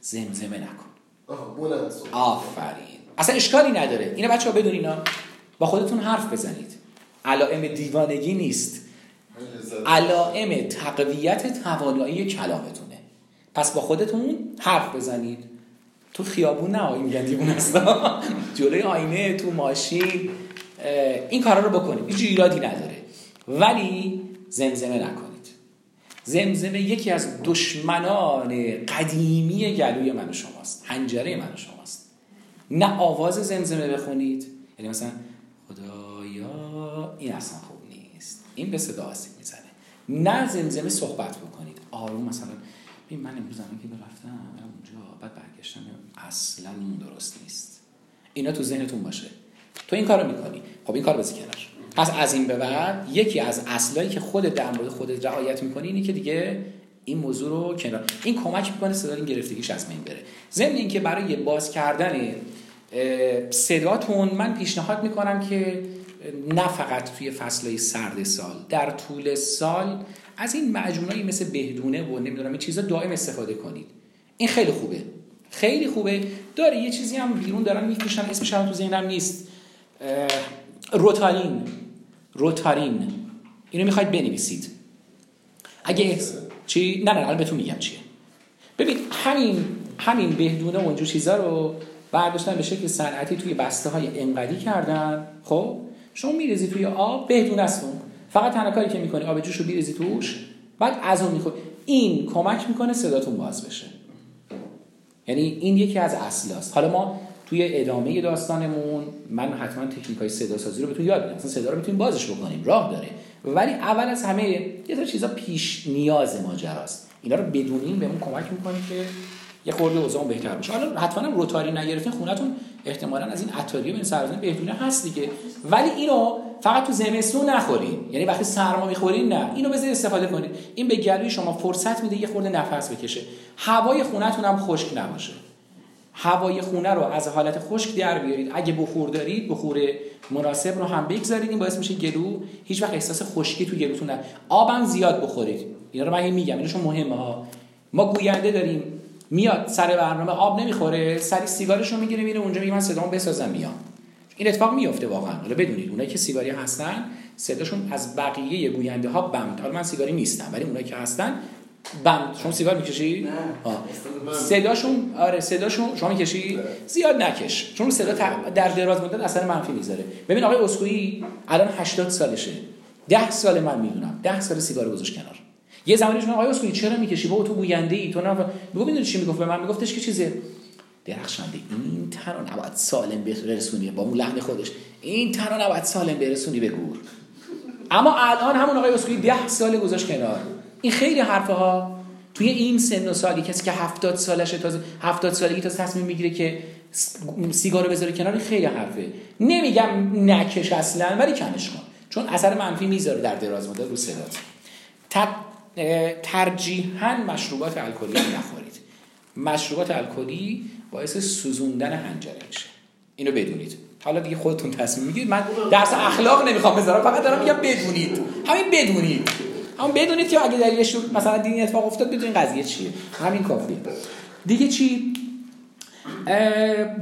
زمزمه نکن. آفرین، اصلا اشکالی نداره. اینه بچه ها بدون اینا با خودتون حرف بزنید. علائم دیوانگی نیست، علائم تقویت توانایی کلامتونه. پس با خودتون حرف بزنید. تو خیابون نه آینه میگن دیوونه است، جلوی آینه تو ماشین این کارا رو بکنید، هیچ ایرادی نداره، ولی زمزمه نکنید. زمزمه یکی از دشمنان قدیمی گلوی من و شماست، حنجره من و شماست. نه آواز زمزمه بخونید، یعنی مثلا خدایا این اصلا خوب نیست، این به صدا آسیب میزنه. نه زمزمه صحبت بکنید، آروم. مثلا ببین من امروز الان که رفتم اونجا بعد برگشتم، اصلا اون درست نیست. اینا تو ذهنتون باشه. تو این کارو میکنی، خب این کارو بذار کنار. پس از این به بعد یکی از اصلایی که خودت در مورد خودت رعایت می‌کنی اینه که دیگه این موضوع رو کنار. این کمک می‌کنه صدا این گرفتگیش از بین بره. ضمن اینکه برای باز کردن صداتون من پیشنهاد می‌کنم که نه فقط توی فصلای سرد سال، در طول سال از این معجونایی مثل بهدونه و نمی‌دونم این چیزا دائم استفاده کنید. این خیلی خوبه. خیلی خوبه. داره یه چیزی هم بیرون دارم می‌کشم، اسمش هم تو ذهنم نیست. روتارین روتارین اینو میخواید بنویسید اگه چی؟ نه نه الان بهتون میگم چیه. ببین همین همین بهدونه و اونجور چیزا رو برداشتن به شکل صنعتی توی بسته های انقدی کردن. خب شما میریزی توی آب، بهدونه است، فقط تنها کاری که میکنی آب جوشو میریزی توش، بعد از اون میخوری. این کمک میکنه صداتون باز بشه، یعنی این یکی از اصلاست. حالا ما توی ادامه داستانمون من حتما تکنیک‌های صدا سازی رو بهتون یاد میدم، اصلا صدا رو میتونیم بازش بکنیم، راه داره. ولی اول از همه یه سری چیزا پیش نیاز ماجراست، اینا رو بدونیم بهمون کمک می‌کنه که یه خورده اوضاع بهتر بشه. حالا حتما هم روتاری نگرفتین خونتون، احتمالاً از این عطاری بین سرزمین بهتونه هست دیگه. ولی اینو فقط تو زمستون نخورین، یعنی وقتی سرما می‌خورین نه، اینو بذارید استفاده کنید. این به گلوی شما فرصت میده یه خورده نفس بکشه، هوای خونتون هم خشک نباشه. هوای خونه رو از حالت خشک در بیارید. اگه بخور دارید بخور مناسب رو هم بگذارید، این باعث میشه گلو هیچ وقت احساس خشکی تو گلوتون نشه. آبم زیاد بخورید. اینا رو من میگم، ایناشون مهمه ها. ما گوینده داریم میاد سر برنامه آب نمیخوره، سری سیگارش رو میگیره میره اونجا میگه من صدامو بسازم میام. این اتفاق میفته واقعا. حالا بدونید اونایی که سیگاری هستن صداشون از بقیه گوینده ها بمد. حالا من سیگاری نیستم ولی اونایی که هستن بند. شما سیگار میکشی؟ نه. صداشون آره صداشون شما میکشی؟ زیاد نکش، چون صدا در دراز مدت اثر منفی میذاره. ببین آقای اسکوئی الان هشتاد سالشه، ده سال من میدونم ده سال سیگار گذاشت کنار. یه زمانی شما آقای اسکوئی چرا میکشی؟ بابا تو گوینده ای، تو نه بگو. میدونی چی میگفت به من؟ میگفتش که چیزه درخشنده این ترانه نباید سالم برسونی، با اون لحن خودش این ترانه نباید سالم برسونی به گور. اما الان همون آقای اسکوئی ده سال گذاشت کنار. این خیلی حرفها توی این سن و سالی کسی که هفتاد سالشه تازه هفتاد سالگی تازه تصمیم میگیره که سیگارو بذاره کنار، خیلی حرفه. نمیگم نکش اصلا، ولی کمش کن، چون اثر منفی میذاره در دراز مدت رو صدات. ترجیحاً مشروبات الکلی نخورید. مشروبات الکلی باعث سوزوندن حنجره میشه، اینو بدونید. حالا دیگه خودتون تصمیم میگیرید، من درس اخلاق نمیخوام بذارم، فقط دارم میگم بدونید، همین بدونید، همون بدونید که اگه دلیلش مثلا دینی اتفاق افتاد بدونید قضیه چیه، همین کافیه دیگه. چی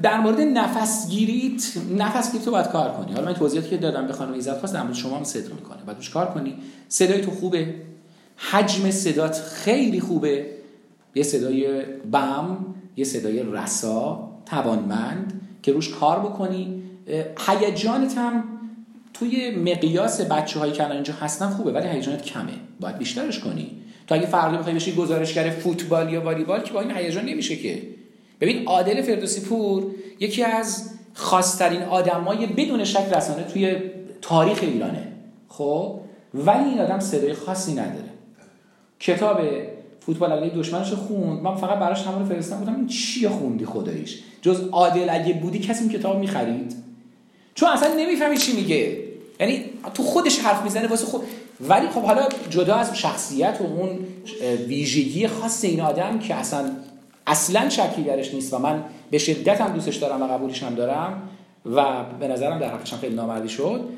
در مورد نفس گیرید؟ نفس گیری تو باید کار کنی. حالا من توضیحاتی که دادم به خانم ایزدخواست در مورد شما هم صدق میکنه، باید روش کار کنی. صدای تو خوبه، حجم صدات خیلی خوبه، یه صدای بم، یه صدای رسا، توانمند که روش کار بکنی. هیجانت هم توی مقیاس بچه‌های که الان اینجا هستن خوبه، ولی هیجانت کمه، باید بیشترش کنی. تو اگه فردا بخوای بشی گزارشگر فوتبال یا والیبال که با این هیجان نمیشه که. ببین عادل فردوسیپور یکی از خاص‌ترین آدمای بدون شک رسانه توی تاریخ ایرانه، خب، ولی این آدم صدای خاصی نداره. کتاب فوتبال علیه دشمنش خوند، من فقط براش همون فرستادم، گفتم این چی خوندی خداییش؟ جز عادل اگه بودی کسی این کتاب می‌خرید؟ چون اصلا نمی‌فهمی چی میگه. یعنی تو خودش حرف میزنه واسه خود، ولی خب حالا جدا از شخصیت و اون ویژگی خاص این آدم که اصلا اصلا شکی درش نیست و من به شدت هم دوستش دارم و قبولش هم دارم و به نظرم در حقش خیلی نامردی شد،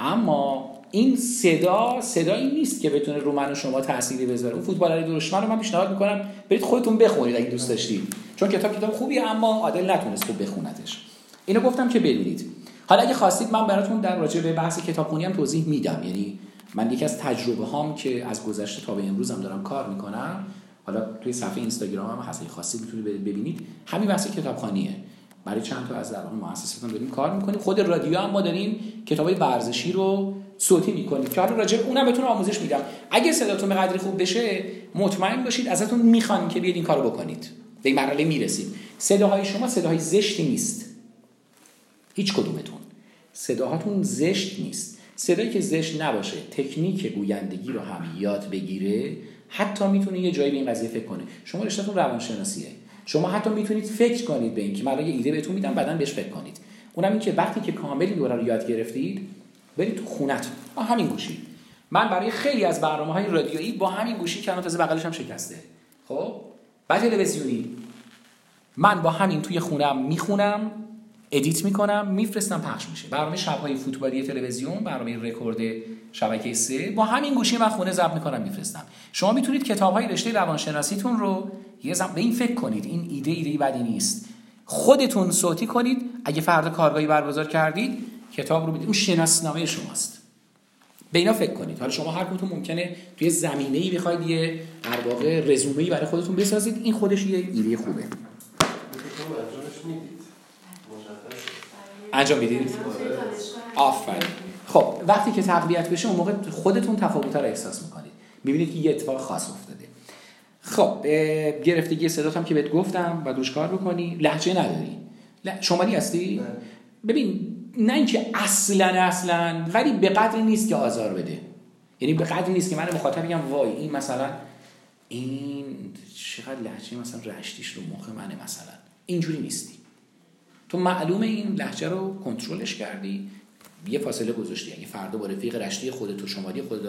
اما این صدا صدایی نیست که بتونه رو من و شما تأثیری بذاره. اون فوتبالای دشمن رو من پیشنهاد میکنم برید خودتون بخونید اگه دوست داشتید، چون کتاب کتاب خوبیه اما عادل نتونست خوب بخونتش. اینو گفتم که بدونید. حالا اگه خواستید من براتون در راجع به بحث کتابخونی هم توضیح میدم، یعنی من یکی از تجربه هام که از گذشته تا به امروز هم دارم کار میکنم، حالا توی صفحه اینستاگرام هم هست، اگه خواستید میتونید برید ببینید. همین بحث کتابخونیه، برای چند تا از درون مؤسساتون داریم کار میکنیم. خود رادیو هم ما داریم کتابای ورزشی رو صوتی میکنیم که حالا راجع اونم بهتون آموزش میدم. اگه صداتون به قدری خوب بشه مطمئن باشید ازتون میخوان که بیاید این کارو بکنید، به این مرحله میرسید. صداهای شما صداهای زشتی نیست، هیچ کدومتون صداهاتون زشت نیست. صدایی که زشت نباشه، تکنیک گویندگی رو هم یاد بگیره، حتی میتونه یه جایی به این قضیه فکر کنه. شما رشته‌تون روانشناسیه، شما حتی میتونید فکر کنید به این که من یه ایده بهتون میدم بعداً بهش فکر کنید. اونم این که وقتی که کاملی دوره رو یاد گرفتید برید تو خونتون با همین گوشی. من برای خیلی از برنامه‌های رادیویی با همین گوشی که الان تازه بغلش هم شکسته، خب، با تلویزیونی من با همین توی خونم میخونم، ادیت میکنم، میفرستم، پخش میشه. برنامه شب‌های فوتبالی تلویزیون، برنامه رکورد شبکه سه با همین گوشی من خونه ضبط میکنم میفرستم. شما میتونید کتاب‌های رشته روانشناسیتون رو یه زم به این فکر کنید، این ایده ایده بدی نیست، خودتون صوتی کنید. اگه فردا کارگاهی برگزار کردید کتاب رو بدید، اون شناسنامه شماست، به اینا فکر کنید. حالا شما هر کدوم ممکنه توی زمینه‌ای بخواید یه در واقع رزومه‌ای برای خودتون بسازید، این خودش یه ایده خوبه. انجام میدید؟ آفرین. خب وقتی که تقویت بشه اون موقع خودتون تفاوت‌ها رو احساس می‌کنید، می‌بینید که یه اتفاق خاص افتاده. خب گرفتگی صدات هم که بهت گفتم و دوش کار بکنی. لهجه نداری؟ شمالی هستی؟ نه. ببین نه اینکه اصلا اصلا، ولی به قدری نیست که آزار بده، یعنی به قدری نیست که من مخاطب بگم وای این مثلا این چقدر لهجه مثلا رشتیش رو مخ منه، مثلا اینجوری نیستی. تو معلومه این لهجه رو کنترلش کردی، یه فاصله گذاشتی. اگه فردا با رفیق رشتی خودت و شمالی خودت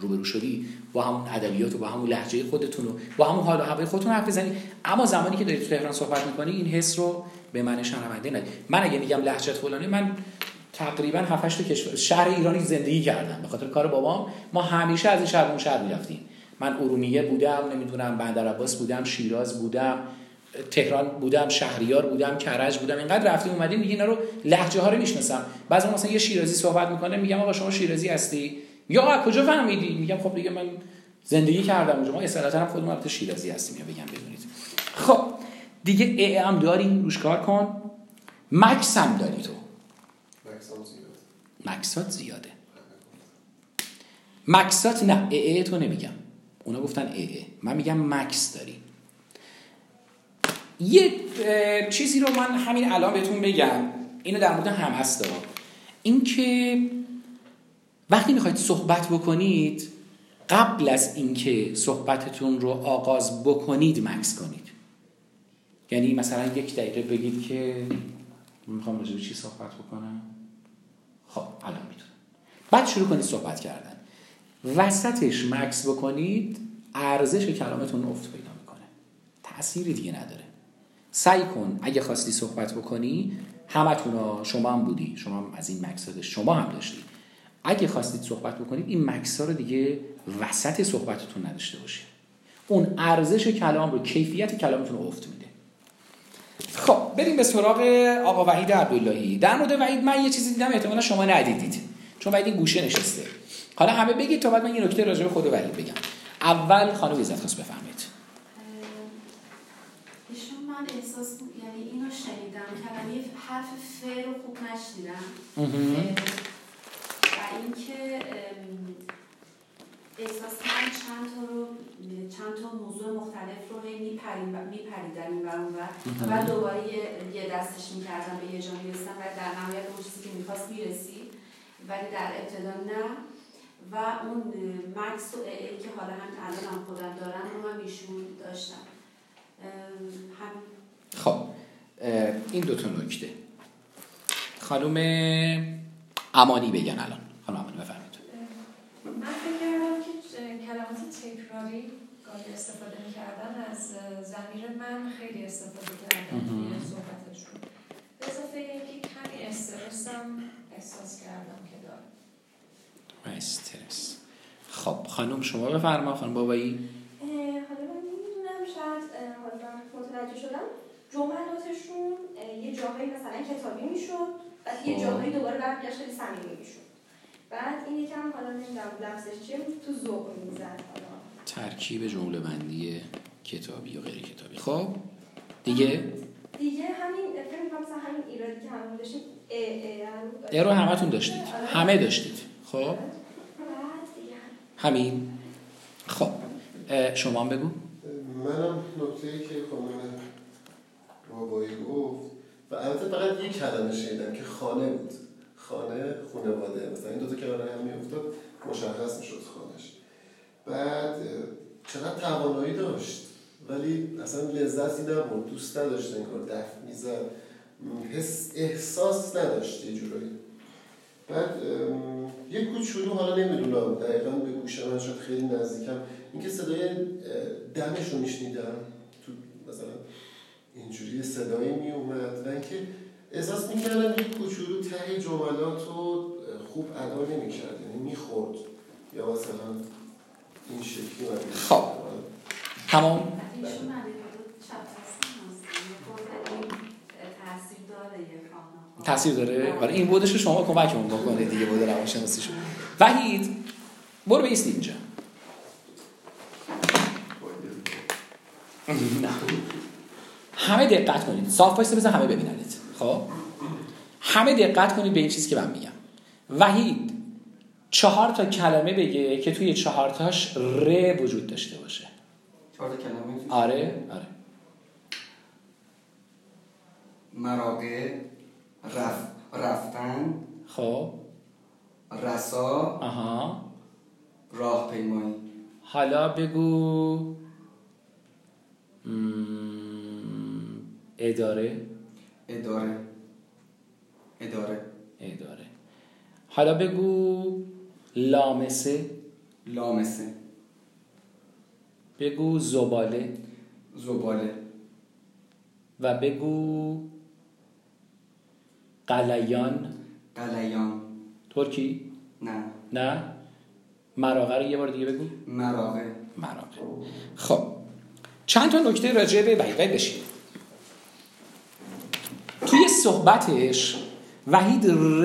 روبرو شدی با همون ادبیات و با همون لهجه خودتون و با همون حال و هوای خودتون حرف بزنی، اما زمانی که داری تو تهران صحبت می‌کنی این حس رو به من شنونده ندی. من اگه میگم لهجه فلانه، من تقریباً هفت هشت تا کشور شهر ایرانی زندگی کردم به خاطر کار بابام. ما همیشه از این شهر اون شهر می‌رفتیم، من ارومیه بودم، نمیدونم بندرعباس بودم، شیراز بودم، تهران بودم، شهریار بودم، کرج بودم، اینقدر رفتیم اومدیم دیگه اینا رو لهجه ها رو میشناسم. بعضی مثلا یه شیرازی صحبت میکنه میگم آقا شما شیرازی هستی؟ یا آقا کجا فهمیدی؟ میگم خب دیگه من زندگی کردم اونجا، ما اصالتا هم خودمون البته شیرازی هستیم، یا بگم بدونید. خب دیگه ای هم داری، روش کار کن. مکس هم داری تو؟ مکسات زیاده. مکسات زیاده. مکسات نه، ای ای تو نمیگم، اونا گفتن ای ای، من میگم مکس داری. یه چیزی رو من همین الان بهتون بگم، اینو در مورد هم هست، اینکه وقتی میخواید صحبت بکنید قبل از اینکه صحبتتون رو آغاز بکنید مکس کنید. یعنی مثلا یک دقیقه بگید که میخوام راجع به چی صحبت بکنم، خب الان میتونم، بعد شروع کنید صحبت کردن. وسطش مکس بکنید، ارزش کلامتون افت پیدا میکنه، تأثیری دیگه نداره. سعی کن اگه خواستی صحبت بکنی، همتونا، شما هم بودی، شما هم از این مکس داشت، شما هم داشتی، اگه خواستید صحبت بکنید این مکس ها رو دیگه وسط صحبتتون نداشته باشید. اون ارزش کلام رو، کیفیت کلامتون رو افت میده. خب بریم به سراغ آقا وحید عبداللهی. در مورد وحید من یه چیزی دیدم احتمالا شما ندیدید، چون وحید این گوشه نشسته. حالا همه بگید تا بعد من یه نکته راجع به خود وحید بگم. اول خانم عزتخواست بفهمید. ایشون من احساس یعنی اینو شنیدم که یه حرف ف رو خوب نشنیدم. اینکه احساساً چند تا رو چند تا موضوع مختلف رو میپریدن و میپریدن این برون و و دوباره یه دستش میکردن به یه جا میرسن و در نهایت اون چیزی که میخواست میرسی، ولی در ابتدا نه. و اون مکس و ای که حالا هم الان هم خودم دارن رو هم ایشون داشتن. هم... خب این دوتا نکته خانوم امانی بگن. الان خانم امانی بفرمایید. من فکر کردم که کلمات تکراری گاهی استفاده می‌کردن، از ضمیر من خیلی استفاده کردن توی صحبتشون. به اضافه اینکه کمی استرس هم احساس کردم که دارم. استرس. خب خانم شما بفرما. خانم بابایی. حالا من نمی‌دونم، شاید حالا متوجه شدم جملاتشون یه جاهایی مثلا کتابی میشد، بعد یه جاهایی دوباره برمیگشت خیلی صمیمی میشون. بعد این یکم حالا نمیدونم لفظش چیه تو ذوق میزد، حالا ترکیب جمله بندی کتابی یا غیر کتابی. خب دیگه دیگه همین فکر می‌کنم مثلا همین ایرادی که همون داشتیم ا ا ا رو همتون داشتید، همه داشتید. خب همین. خب شما هم بگو. منم نکته‌ای که خانم بابایی گفت و البته فقط یک کلمه شنیدم که خانه بود، خانه خانواده، مثلا این دوتا که برای هم میافتاد مشخص میشد خانش. بعد چقدر توانایی داشت ولی اصلا لذتی نبود، دوست نداشت این کار، دفع میزد، حس احساس نداشت یه جورایی. بعد یک کوچولو حالا نمیدونم دقیقا به گوش من شد، خیلی نزدیکم، اینکه صدای دمش رو میشنیدم تو مثلا اینجوری صدایی می اومد و اینکه احساس می کردم یک کوچولو ته جملات رو خوب ادا نمی کرد، یعنی می خورد یا مثلا این شکلی من می. خب تمام. ایشون من تأثیر داره یک تأثیر داره برای این بودش. شما کمکمون بکنه دیگه بود روانشناسیش. وحید برو بیست اینجا. نه همه دقت کنید، صاف وایسه بزن همه ببیننید. خب همه دقت کنید به این چیزی که من میگم. وحید چهار تا کلمه بگه که توی چهار تاش ر وجود داشته باشه. چهار تا کلمه؟ آره آره. مراقه، رف... رفتن، خب رسا، آها، راه پیمایی. حالا بگو م... اداره اداره اداره اداره. حالا بگو لامسه لامسه. بگو زباله زباله. و بگو قلیان قلیان. ترکی؟ نه نه. مراغه رو یه بار دیگه بگو. مراغه مراغه. خب چند تا نکته راجع به وحید بشین. توی صحبتش وحید ر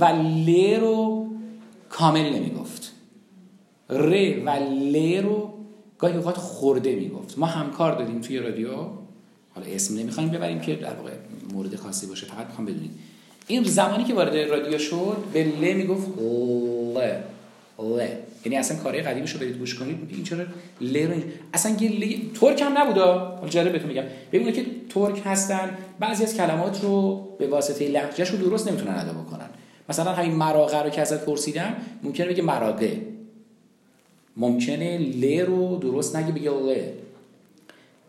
و ل رو کامل نمیگفت، ر و ل رو گاهی اوقات خورده میگفت. ما همکار دادیم توی رادیو، حالا اسم نمیخوایم ببریم که در واقع مورد خاصی باشه، فقط میخوام بدونید این زمانی که وارد رادیو شد به ل میگفت ل ل، یعنی اصلا کارهای قدیمش رو برید گوش کنید. این چرا ل رو اصلا یه ل... ترک هم نبودا. جالب بهتون میگم، ببینید که ترک هستن بعضی از کلمات رو به واسطه لهجه‌ش رو درست نمیتونن ادا بکنن. مثلا همین مراغه رو که ازت پرسیدم ممکنه بگه مراغه، ممکنه ل رو درست نگه، بگه ل.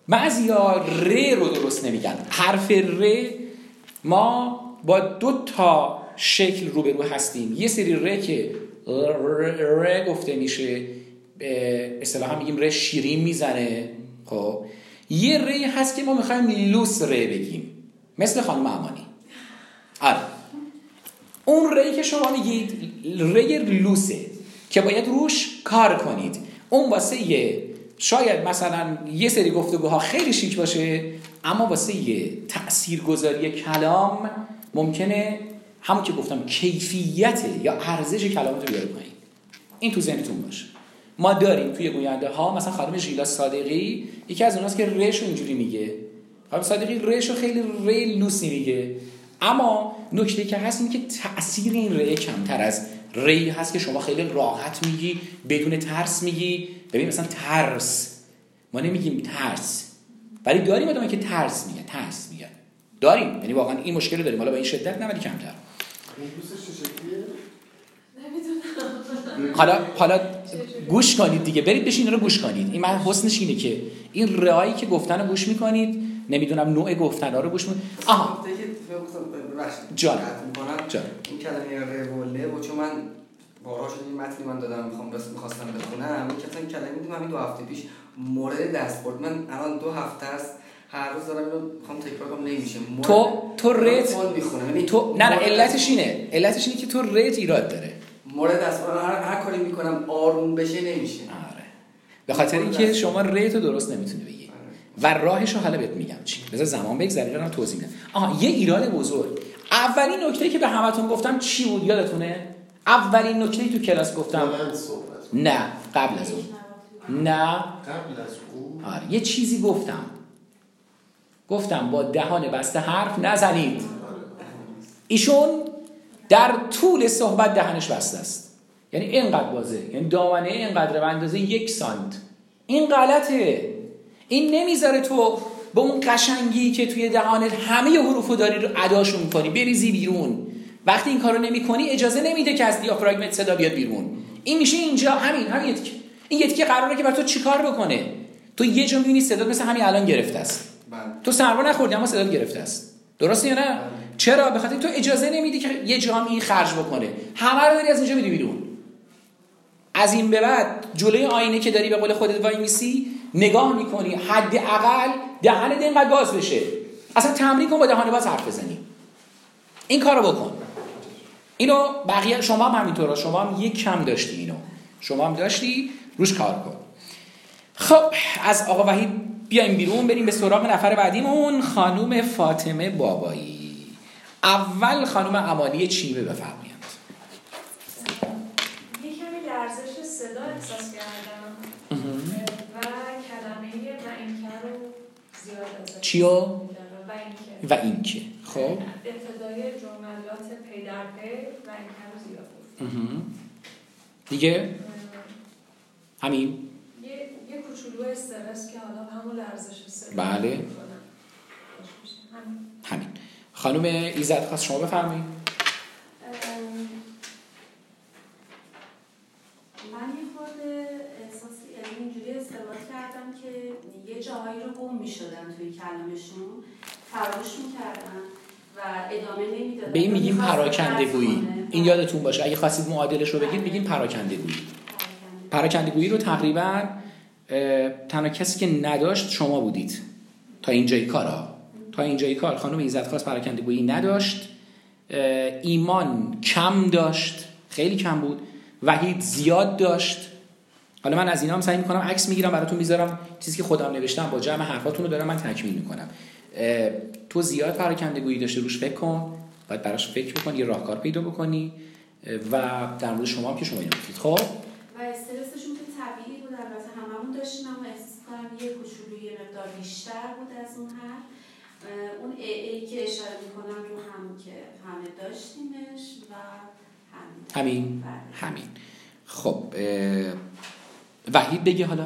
بعضیا ر رو درست نمیگن. حرف ر ما با دو تا شکل روبرو هستیم. یه سری ر که ر گفته میشه، اصطلاحا میگیم ر شیرین میزنه. خب یه ری هست که ما میخوایم لوس ری بگیم، مثل خانم امانی. آره اون ری که شما میگید ری لوسه که باید روش کار کنید. اون واسه یه شاید مثلا یه سری گفتگوها خیلی شیک باشه، اما واسه یه تأثیرگذاری کلام ممکنه همون که گفتم کیفیت یا ارزش کلامتو بیاره پایین. این تو ذهنتون باشه. ما داریم توی گوینده ها مثلا خانم ژیلا صادقی یکی از اوناست که رش اونجوری میگه. خانم صادقی رش خیلی ری لوسی میگه، اما نکته که هست این که تأثیر این ری کمتر از ری هست که شما خیلی راحت میگی، بدون ترس میگی. ببین مثلا ترس، ما نمیگیم ترس، ولی داریم آدمایی که ترس میگن. ترس میگن داریم، یعنی واقعا این مشکل رو داریم، حالا با این شدت نه ولی کمتر. حالا حالا گوش کنید دیگه، برید بشین رو گوش کنید. این من حسنش اینه که این رایی که گفتن رو گوش میکنید، نمیدونم نوع گفتن‌ها رو گوش میکنید. آها دیگه جان جان این کلمه روله و چون من بارها شد این متنی من دادم میخوام راست میخواستم بخونم، این کلمه کلمه دیدم همین دو هفته پیش مورد دستبرد من الان دو هفته است هر روز دارم اینو میخوام تکرار کنم نمیشه. تو تو رت تو نه نه علتش اینه علتش اینه که تو رت ایراد داره. مورد دستبرد هر هر کاری میکنم آروم بشه نمیشه. آره به خاطر اینکه شما رت رو درست نمیتونی بگی و راهشو حالا بهت میگم چی. بذار زمان بگذره برام توضیح میدم. آها یه ایراد بزرگ. اولین نکته‌ای که به همتون گفتم چی بود یادتونه؟ اولین نکته‌ای تو کلاس گفتم. نه قبل از اون. نه قبل از اون. آره یه چیزی گفتم. گفتم با دهان بسته حرف نزنید. ایشون در طول صحبت دهنش بسته است. یعنی اینقدر بازه، یعنی دامنه اینقدره و اندازه یک سانت. این غلطه. این نمیذاره تو به اون قشنگی که توی دهانت همه حروفو داری رو اداشو می‌کنی بریزی بیرون. وقتی این کارو نمی‌کنی اجازه نمیده که از دیافراگمت صدا بیاد بیرون. این میشه اینجا همین همین یتکی. این یتکی قراره که بر تو چیکار بکنه. تو یه جا می‌بینی صدا مثل همین الان گرفته است. تو سروا نخوردی اما صدا گرفته است. درسته یا نه؟ چرا؟ به خاطر تو اجازه نمیدی که یه جامی خرج بکنه. همه رو داری از اینجا میدی بیرون. از این به بعد جلوی آینه که داری به قول خودت وای میسی نگاه میکنی، حد اقل دهنت اینقدر باز بشه. اصلا تمرین کن با دهان باز حرف بزنی. این کارو بکن. اینو بقیه شما هم همینطوره، شما هم یک کم داشتی، اینو شما هم داشتی، روش کار کن. خب از آقا وحید بیایم بیرون، بریم به سراغ نفر بعدیمون، خانم فاطمه بابایی. اول خانم عمالی چیمه بفرمایید. یکمی لرزش صدا احساس کردم. چیو؟ و اینکه و اینکه خب ابتدای جملات پی در پی و اینکه رو زیاد گفتم دیگه همین یه یه کوچولو استرس که حالا همون لرزش است. بله همین همین خانم ایزدخواست شما بفرمایید. من یه خورده احساس یعنی اینجوری استرس کردم که یه جاهایی رو گم می‌شدم توی کلامشون، فراموش می‌کردم و ادامه نمی‌دادم. به این میگیم پراکنده‌گویی. این یادتون باشه، اگه خواستید معادلش رو بگید میگیم پراکنده‌گویی. پراکنده‌گویی رو تقریباً تنها کسی که نداشت شما بودید. تا اینجای کارا، تا اینجای کار خانم ایزدخواست پراکنده‌گویی نداشت. ایمان کم داشت، خیلی کم بود. وحید زیاد داشت. حالا من از اینا هم سعی می‌کنم عکس می‌گیرم براتون می‌ذارم، چیزی که خودم نوشتم با جمع حرفاتون رو دارم من تکمیل می‌کنم. تو زیاد پراکنده‌گویی داشته، روش فکر کن، باید براش فکر بکنی، یه راهکار پیدا بکنی و در مورد شما هم که شما اینو گفتید. خب و استرسشون که طبیعی بود، البته هممون داشتیم، اما احساس کردم یه کوچولوی مقدار بیشتر بود از اون هر اون ای ای که اشاره می‌کنم رو هم که همه داشتیمش و همین همین همین. خب وحید بگه حالا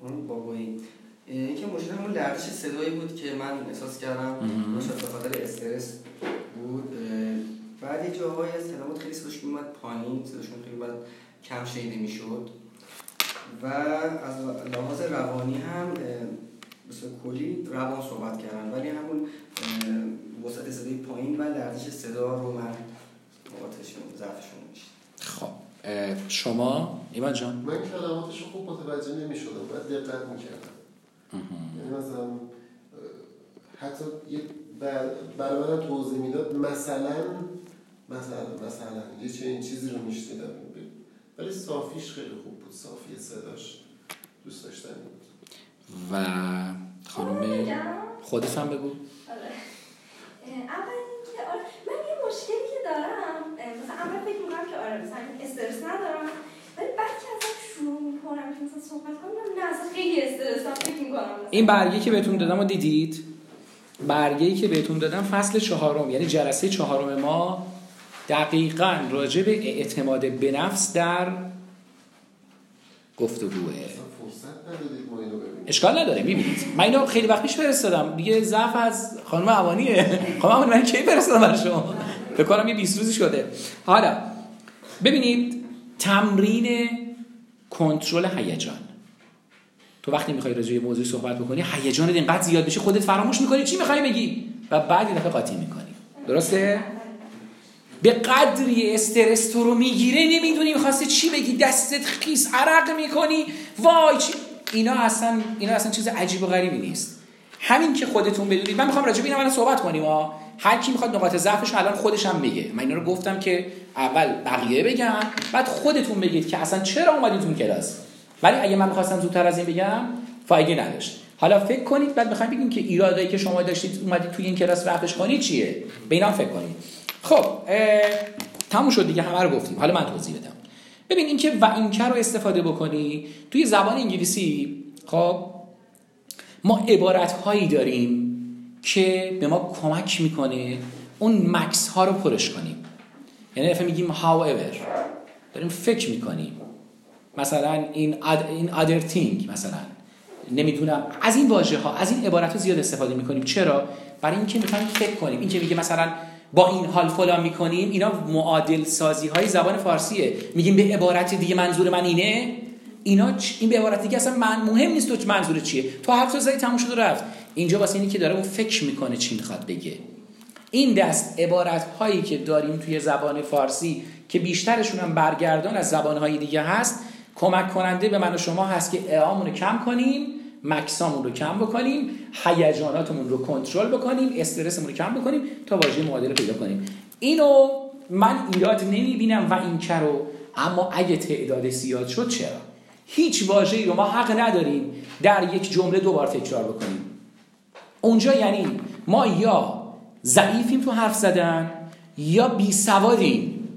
اون بابایی این که مشکل همون لرزش صدایی بود که من احساس کردم شاید به خاطر استرس بود. بعد یه جاهایی از کلمات خیلی صداش میومد پایین، صداشون خیلی بعد کم شنیده میشد و از لحاظ روانی هم مثل کلی روان صحبت کردن، ولی همون وسط صدای پایین و لرزش صدا رو من نقاطشون ضعفشون میشه. خب شما ایمان جان؟ من کلماتشو خوب متوجه نمیشدم، باید دقت میکردم. یعنی مثلا حتی یه برای من توضیح میداد، مثلا مثلا مثلا یه چنین چیزی رو میشنیدم، ولی صافیش خیلی خوب بود، صافی صداش دوست داشتنی بود. و خانم خودت هم بگو. اول اینکه آره من یه مشکلی که دارم، مثلا اول فکر می‌کنم که آره مثلا استرس ندارم، ولی بعد که اصلا شروع می‌کنم مثلا صحبت کنم، نه اصلا خیلی استرسام فکر می‌کنم. این برگه که بهتون دادم رو دیدید؟ برگه‌ای که بهتون دادم فصل چهارم، یعنی جلسه چهارم ما دقیقاً راجع به اعتماد به نفس در گفتگوه. اشکال نداره، میبینید من اینو خیلی وقت پیش فرستادم دیگه، ضعف از خانم اوانیه. خانم اوانی من کی فرستادم برای شما؟ فکر کنم یه بیست روزی شده. حالا ببینید، تمرین کنترل هیجان، تو وقتی میخوای راجع به موضوع صحبت بکنی هیجانت اینقدر زیاد بشه خودت فراموش میکنی چی میخوای بگی و بعد یه دفعه قاطی میکنی. درسته؟ به قدری استرس تو رو میگیره نمیدونی میخواستی چی بگی، دستت خیس، عرق میکنی، وای چی، اینا اصلا اینا اصلا چیز عجیب و غریبی نیست. همین که خودتون بدونید. من میخوام راجع به این اول صحبت کنیم، ها. هر کی میخواد نقاط ضعفش الان خودش هم میگه. من اینا رو گفتم که اول بقیه بگن بعد خودتون بگید که اصلا چرا اومدیتون کلاس. ولی اگه من می‌خواستم زودتر از این بگم فایده نداشت. حالا فکر کنید بعد بخواید بگیم که ایرادایی که شما داشتید اومدید توی این کلاس رفعش کنید چیه؟ به اینا فکر کنید. خب تموم شد دیگه، همه رو گفتیم. حالا من توضیح بدم. ببین این که و این که رو استفاده بکنی توی زبان انگلیسی، خب ما عبارت‌هایی داریم که به ما کمک می‌کنه اون مکس ها رو پرش کنیم. یعنی مثلا میگیم however، داریم فکر می‌کنیم. مثلا این اد... این other thing، مثلا نمیدونم، از این واژه‌ها، از این عبارت‌ها زیاد استفاده می‌کنیم. چرا؟ برای اینکه می‌خوایم فکر کنیم. این که میگه مثلا با این حال فلان می‌کنیم، اینا معادل سازی‌های زبان فارسیه. میگیم به عبارت دیگه منظور من اینه، اینا چ... این به عبارت دیگه اصلا من مهم نیست تو منظور چیه. تو حرف زدی تموم شد و رفت. اینجا واسه اینی که داره اون فکر می‌کنه چی می‌خواد بگه. این دست عبارت‌هایی که داریم توی زبان فارسی که بیشترشون هم برگردان از زبان‌های دیگه هست، کمک کننده به من و شما هست که اعامون رو کم کنیم، مکسامون رو کم بکنیم، هیجاناتمون رو کنترل بکنیم، استرسمون رو کم بکنیم تا واژه معادله پیدا کنیم. اینو من ایراد نمیبینم و این که رو، اما اگه تعداد زیاد شد چرا؟ هیچ واژه‌ای رو ما حق نداریم در یک جمله دوبار تکرار بکنیم. اونجا یعنی ما یا ضعیفیم تو حرف زدن یا بیسوادیم.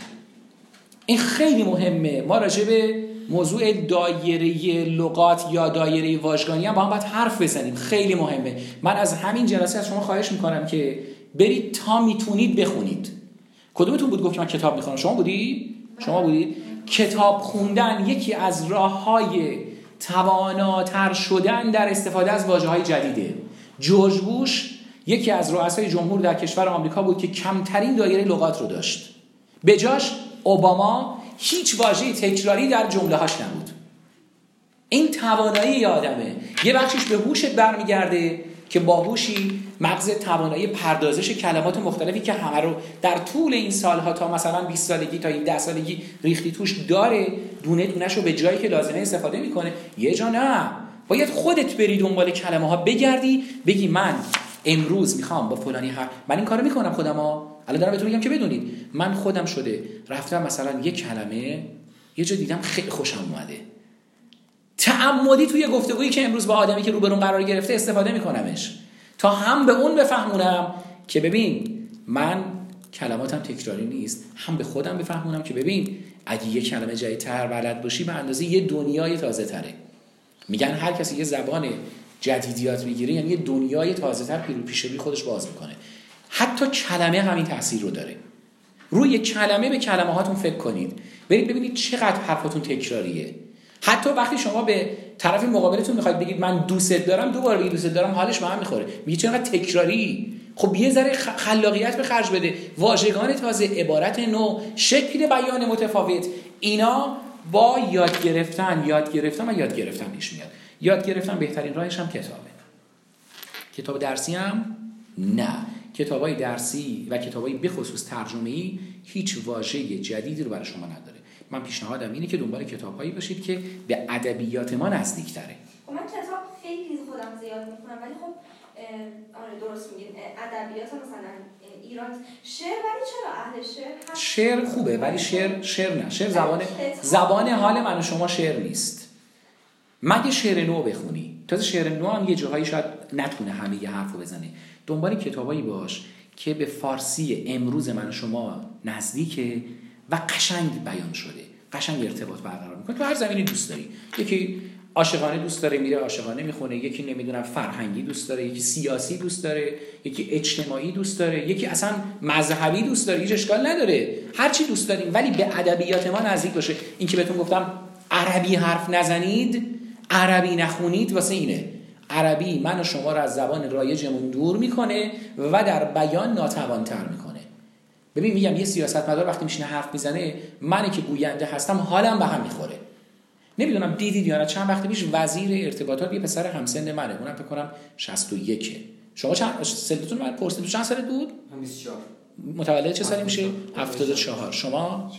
این خیلی مهمه. ما راجع به موضوع دایره لغات یا دایره واژگانی هم با هم باید حرف بزنیم، خیلی مهمه. من از همین جلسه از شما خواهش میکنم که برید تا میتونید بخونید. کدومتون بود گفت من کتاب میخونم؟ شما بودی؟ شما بودی؟ کتاب خوندن یکی از راه‌های تواناتر شدن در استفاده از واژه‌های جدیده. جورج بوش یکی از رؤسای جمهور در کشور آمریکا بود که کمترین دایره لغات رو داشت. به جاش اوباما هیچ واژه‌ای تکراری در جمله‌هاش نبود. این توانایی آدمه. یه بخشش به هوشت برمیگرده که با هوشی مغز توانایی پردازش کلمات مختلفی که همه رو در طول این سالها تا مثلا بیست سالگی تا ده سالگی ریختی توش داره، دونه دونه‌شو به جایی که لازمه استفاده میکنه. یه جا نه، باید خودت بری دنبال کلمه‌ها بگردی، بگی من امروز میخوام با فلانی حرف. من این کارو میکنم خودمو. الان دارم بهتون میگم که بدونید من خودم شده رفتم مثلا یه کلمه یه جا دیدم خیلی خوشم اومده، تعمدی توی گفتگویی که امروز با آدمی که روبرون قرار گرفته استفاده میکنمش تا هم به اون بفهمونم که ببین من کلماتم تکراری نیست، هم به خودم بفهمونم که ببین اگه یه کلمه جدیدتر بلد باشی به اندازه یه دنیای تازه تره. میگن هر کسی یه زبان جدیدیات میگیره یعنی یه دنیای تازه تر پیرو پیش روی خودش باز میکنه. حتی کلمه همین تأثیر رو داره. روی کلمه به کلمه هاتون فکر کنید، برید ببینید چقدر حرفاتون تکراریه. حتی وقتی شما به طرف مقابلتون میخواید بگید من دوست دارم، دوباره بگید دوست دارم، حالش به هم میخوره، میگه چقدر تکراری. خب یه ذره خلاقیت به خرج بده، واژگان تازه، عبارت نو، شکل بیان متفاوت، اینا با یاد گرفتن یاد گرفتن و یاد گرفتن پیش میاد. یاد گرفتن بهترین راهش هم کتابه. کتاب درسی هم نه. کتابای درسی و کتابای به خصوص ترجمه‌ای هیچ واژه جدیدی رو برای شما نداره. من پیشنهادم اینه که دنبال کتابایی باشید که به ادبیات ما نزدیک‌تره. من کتاب خیلی خودم زیاد می‌خونم ولی خب آره درست میگین، ادبیات مثلا ایران شعر، ولی چرا اهل شعر؟ شعر خوبه ولی شعر شعر نه، شعر زبان زبان حال من و شما شعر نیست. مگه شعر نو بخونی، تازه شعر نو هم یه جاهایی شاید نتونه همه یه حرفو بزنه. دنبال کتابایی باش که به فارسی امروز من و شما نزدیکه و قشنگ بیان شده، قشنگ ارتباط برقرار میکنه. تو هر زمینی دوست داری، یکی عاشقانه دوست داره میره عاشقانه میخونه، یکی نمیدونم فرهنگی دوست داره، یکی سیاسی دوست داره، یکی اجتماعی دوست داره، یکی اصلا مذهبی دوست داره، هیچ اشکال نداره. هر چی دوست داریم ولی به ادبیات ما نزدیک باشه. این که بهتون گفتم عربی حرف نزنید، عربی نخونید، واسه اینه. عربی من و شما رو از زبان رایجمون دور میکنه و در بیان ناتوان‌تر میکنه. ببین میگم یه سیاستمدار وقتی میشینه حرف میزنه، من که گوینده هستم حالم به هم میخوره. نمیدونم دیدید یا نه، چند وقت پیش وزیر ارتباطات یه پسر همسن منه، اونم فکر کنم شصت و یک. شما چند سالتون من پرسیدم چند سالت بود؟ من بیست و چهار. متولد چه سالی میشه؟ هفتاد و چهار. شما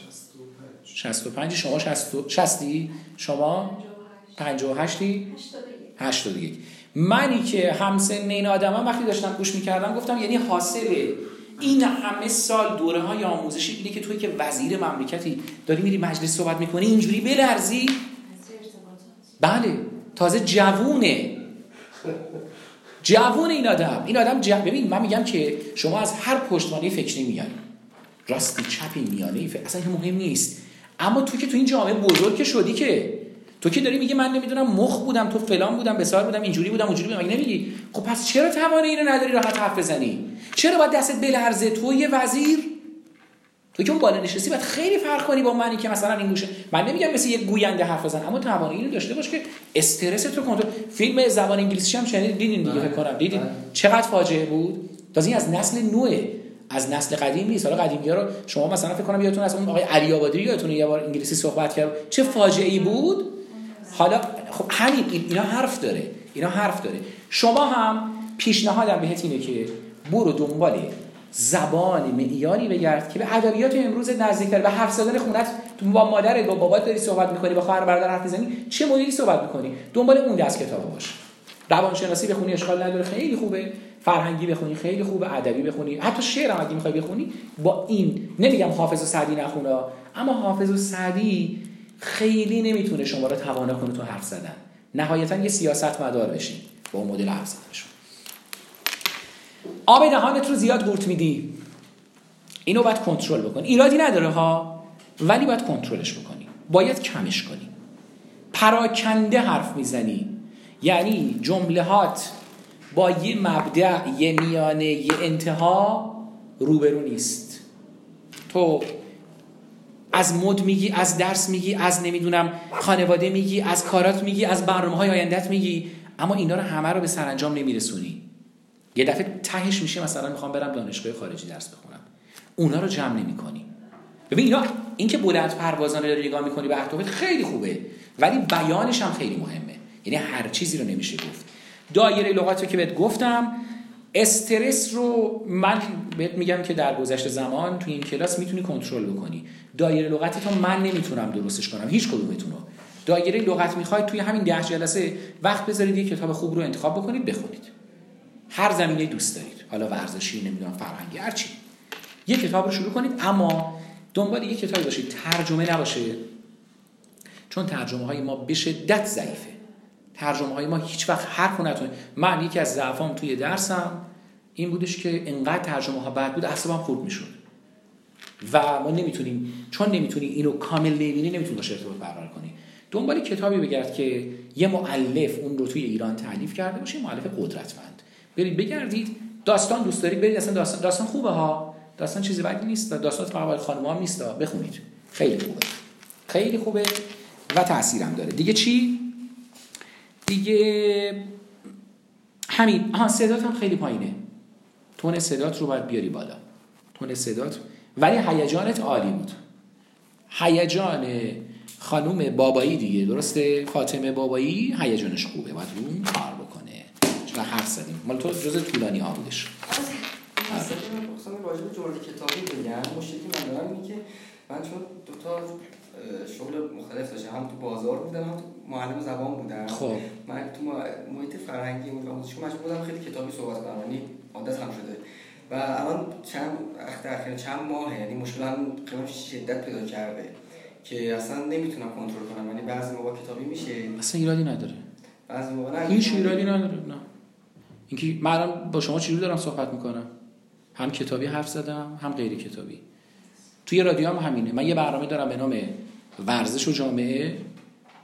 شصت و پنج. شما شصت شما پنجاه و هشتی؟ هشتاد و یک. منی که همسن این آدما وقتی داشتم گوش می‌کردم گفتم یعنی حاصل این همه سال دوره‌های آموزشی اینه که توی که وزیر مملکتی داری میری مجلس صحبت می‌کنی اینجوری بلرزی؟ بله، تازه جوونه. جوون این آدم، این آدم جو... ببین من میگم که شما از هر پشتوانه فکری میان، راستی چپی میانه‌ای اصلا مهم نیست. اما تو که تو این جامعه بزرگ که شدی، که تو که داری میگه من نمیدونم مخ بودم، تو فلان بودم، بسار بودم، اینجوری بودم، اونجوری بودم، مگه نمیگی؟ خب پس چرا توانه اینو نداری راحت حرف بزنی؟ چرا باید دستت بلرزه؟ تو یه وزیر، تو که اون بالا نشستی باید خیلی فرق کنی با منی که مثلا این گوشه. من نمیگم مثل یه گوینده حرف بزن، اما توانه اینو داشته باش که استرست رو کنترل. فیلم زبان انگلیسی هم شنیدین دیدین دیگه، فکر کنم دیدین چقدر فاجعه بود. تازه این از نسل نوئه، از نسل قدیم نیست. حالا قدیمی‌ها رو شما مثلا فکر کنم یادتون هست اون آقای علی آبادی یادتونه یه بار انگلیسی صحبت کرد، چه فاجعه‌ای بود. حالا خب همین اینا حرف داره، اینا حرف داره. شما هم پیشنهادم بهت اینه که برو دنبال زبان معیاری بگرد که به ادبیات امروز نزدیک‌تر، به حرف زدن خونت تو با مادرت با بابات داری صحبت می‌کنی، با خواهر برادر حرف می‌زنی، چه مدلی صحبت می‌کنی، دنبال اون دست کتابا باش. روانشناسی بخونی اشکال نداره، خیلی خوبه. فرهنگی بخونی خیلی خوبه، ادبی بخونی، حتی شعر هم اگه می‌خوای بخونی با این. نمیگم حافظ و سعدی نخونه، اما حافظ و سعدی خیلی نمیتونه شما رو توانا کنه تو حرف زدن. نهایتاً یه سیاستمدار بشین با اون مدل حرف زدنشون. آب دهانت رو زیاد گورت میدی، اینو باید کنترل بکن. ایرادی نداره ها، ولی باید کنترلش بکنی، باید کمش کنی. پراکنده حرف میزنی، یعنی جملهات با یه مبدأ، یه میانه، یه انتها روبرو نیست. تو از مد میگی، از درس میگی، از نمیدونم خانواده میگی، از کارات میگی، از برنامه‌های آینده‌ت میگی، اما اینا رو همه رو به سرانجام نمیرسونی. یه دفعه تهش میشه مثلا میخوام برم دانشگاه خارجی درس بخونم، اونا رو جمع نمی‌کنی. ببین اینا، این که بلند پروازانه داری نگاه می‌کنی به اهدافت خیلی خوبه، ولی بیانش هم خیلی مهمه. یعنی هر چیزی رو نمیشه گفت. دایره لغاتی که بهت گفتم، استرس رو من بهت میگم که در گذشت زمان تو این کلاس میتونی کنترل بکنی. دایره لغت تو من نمیتونم درستش کنم، هیچ کدومتون رو. دایره لغت میخواید توی همین ده جلسه وقت بذارید، یه کتاب خوب رو انتخاب بکنید بخونید. هر زمینه دوست دارید، حالا ورزشی، نمیدونم فرهنگی، هر چی، یه کتاب رو شروع کنید. اما دنبال یه کتابی باشید ترجمه نباشه، چون ترجمه‌های ما به شدت ضعیفه. ترجمه‌های ما هیچ وقت حرفو نتونه. من یکی از ضعفام توی درسم این بودش که انقدر ترجمه‌ها بد بود اعصابم خورد می‌شد و ما نمیتونیم، چون نمیتونی اینو کامل ببینی نمیتونی باشه ارتباط برقرار کنی. دنبال کتابی بگرد که یه مؤلف اون رو توی ایران تألیف کرده باشه، مؤلف قدرتمند. برید بگردید، داستان دوست دارید برید، اصلا داستان داستان خوبه ها، داستان چیزی بدی نیست، داستان فقط برای خانم‌ها نیست، بخونید خیلی خوبه، خیلی خوبه و تأثیرم داره. دیگه چی؟ دیگه همین. آها، صدات هم خیلی پایینه، تون صدات رو باید بیاری بالا، تون صدات. ولی هیجانت عالی بود، هیجان خانوم بابایی دیگه، درسته؟ فاطمه بابایی هیجانش خوبه، باید روی کار بکنه. چرا حرف زدیم؟ مال تو جزء طولانی ها بودش. راست میگم. مثلا راجع به جورج کتابی بگم، مشکلی من دارم اینه که من چون دو تا شغل مختلف داشتم، هم تو بازار بودم، هم معلم زبان بودم. خب من تو محیط فرهنگی بودم، آموزشی مشغول بودم، خیلی کتابی صحبت برنامه‌ای عادت هم شده. و الان چند اخیر چند ماه یعنی مشکلم خیلی شدت پیدا کرده که اصلا نمیتونم کنترل کنم، یعنی بعضی موقع کتابی میشه اصلا ایرادی نداره، بعضی موقع نه هیچ ایرادی نداره. نه اینکه من الان با شما چجوری دارم صحبت میکنم، هم کتابی حرف زدم هم غیر کتابی. توی رادیو هم همینه. من یه برنامه دارم به نام ورزش و جامعه،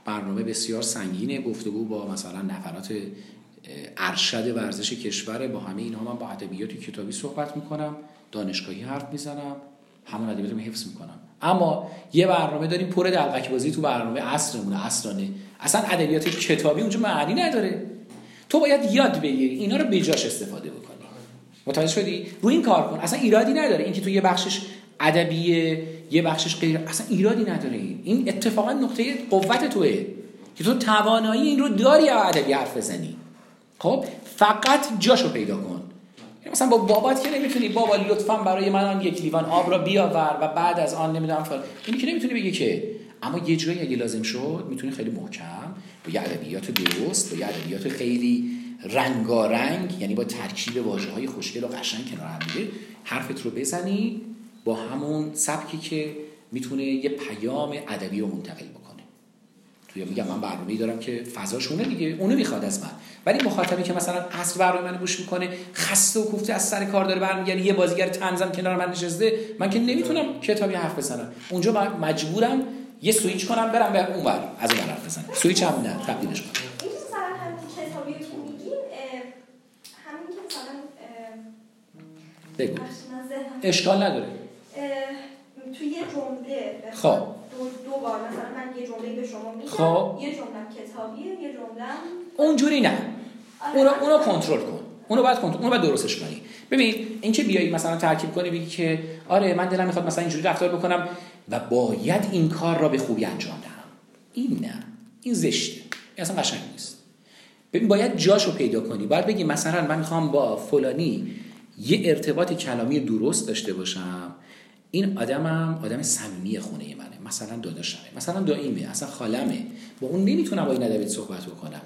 برنامه بسیار سنگینه، گفتگو با مثلا نفرات ارشد ورزش کشور، با همه اینها من با ادبیات کتابی صحبت میکنم، دانشگاهی حرف میزنم، همون ادبیاتم حفظ میکنم. اما یه برنامه داریم پر دلقک بازی، تو برنامه عصرمون عصرانه، اصلا ادبیات کتابی اونجا معنی نداره. تو باید یاد بگیری اینا رو بجاش استفاده بکنی. متوجه شدی؟ رو این کار کن، اصلا ایرادی نداره اینکه تو یه بخشش ادبیه یه بخشش غیر، اصلا ایرادی نداره. این اتفاقا نقطه قوت توئه که تو توانایی این رو داری ادبی حرف بزنی. خب فقط جاشو پیدا کن. مثلا با بابات که نمیتونی بابا لطفاً برای من یک لیوان آب را بیاور و بعد از آن نمیدونم فلان، اینی که نمیتونی بگی که. اما یه جایی اگه لازم شد میتونی خیلی محکم با یه ادبیات درست، با یه ادبیات خیلی رنگارنگ، یعنی با ترکیب واژه‌های خوشگل و قشنگ کنار هم دیگه حرفت رو بزنی با همون سبکی که میتونه یه پیام ادبی رو منتقل بکنه. توی میگم من برنامه‌ای دارم که فضاشونه دیگه، اونو میخواد از من. ولی مخاطبی که مثلا عصر برنامه منو گوش میکنه، خسته و کوفته از سر کار داره برمیگرده، یه بازیگر طنزم کنار من نشسته، من که نمیتونم کتابی حرف بزنم. اونجا من مجبورم یه سوئیچ کنم برم به اون ور، از اون ور حرف بزنم. سوئیچ هم نه، تبدیلش کنم. این مثلا همین کتابی که میگین، همین که مثلا بگو. اشکال نداره. توی یه جمله خب دو, دو بار مثلا من یه جمله به شما میگم، خب. یه جمله کتابیه، یه جمله اونجوری نه. اون اونو کنترل کن. اونو باید کنترل، اونو باید درستش کنی. ببین اینکه بیای مثلا ترکیب کنی بگی که آره من دلم میخواد مثلا اینجوری رفتار بکنم و باید این کار را به خوبی انجام دهم، این نه، این زشته، این اصلا قشنگ نیست. ببین باید جاشو پیدا کنی. باید بگی مثلا من میخوام با فلانی یه ارتباط کلامی درست داشته باشم، این آدمم آدم صمیمی خونه منه، مثلا داداشمه، مثلا داییمه، اصلا خالمه، با اون نمیتونم با این ادبیات صحبت بکنم.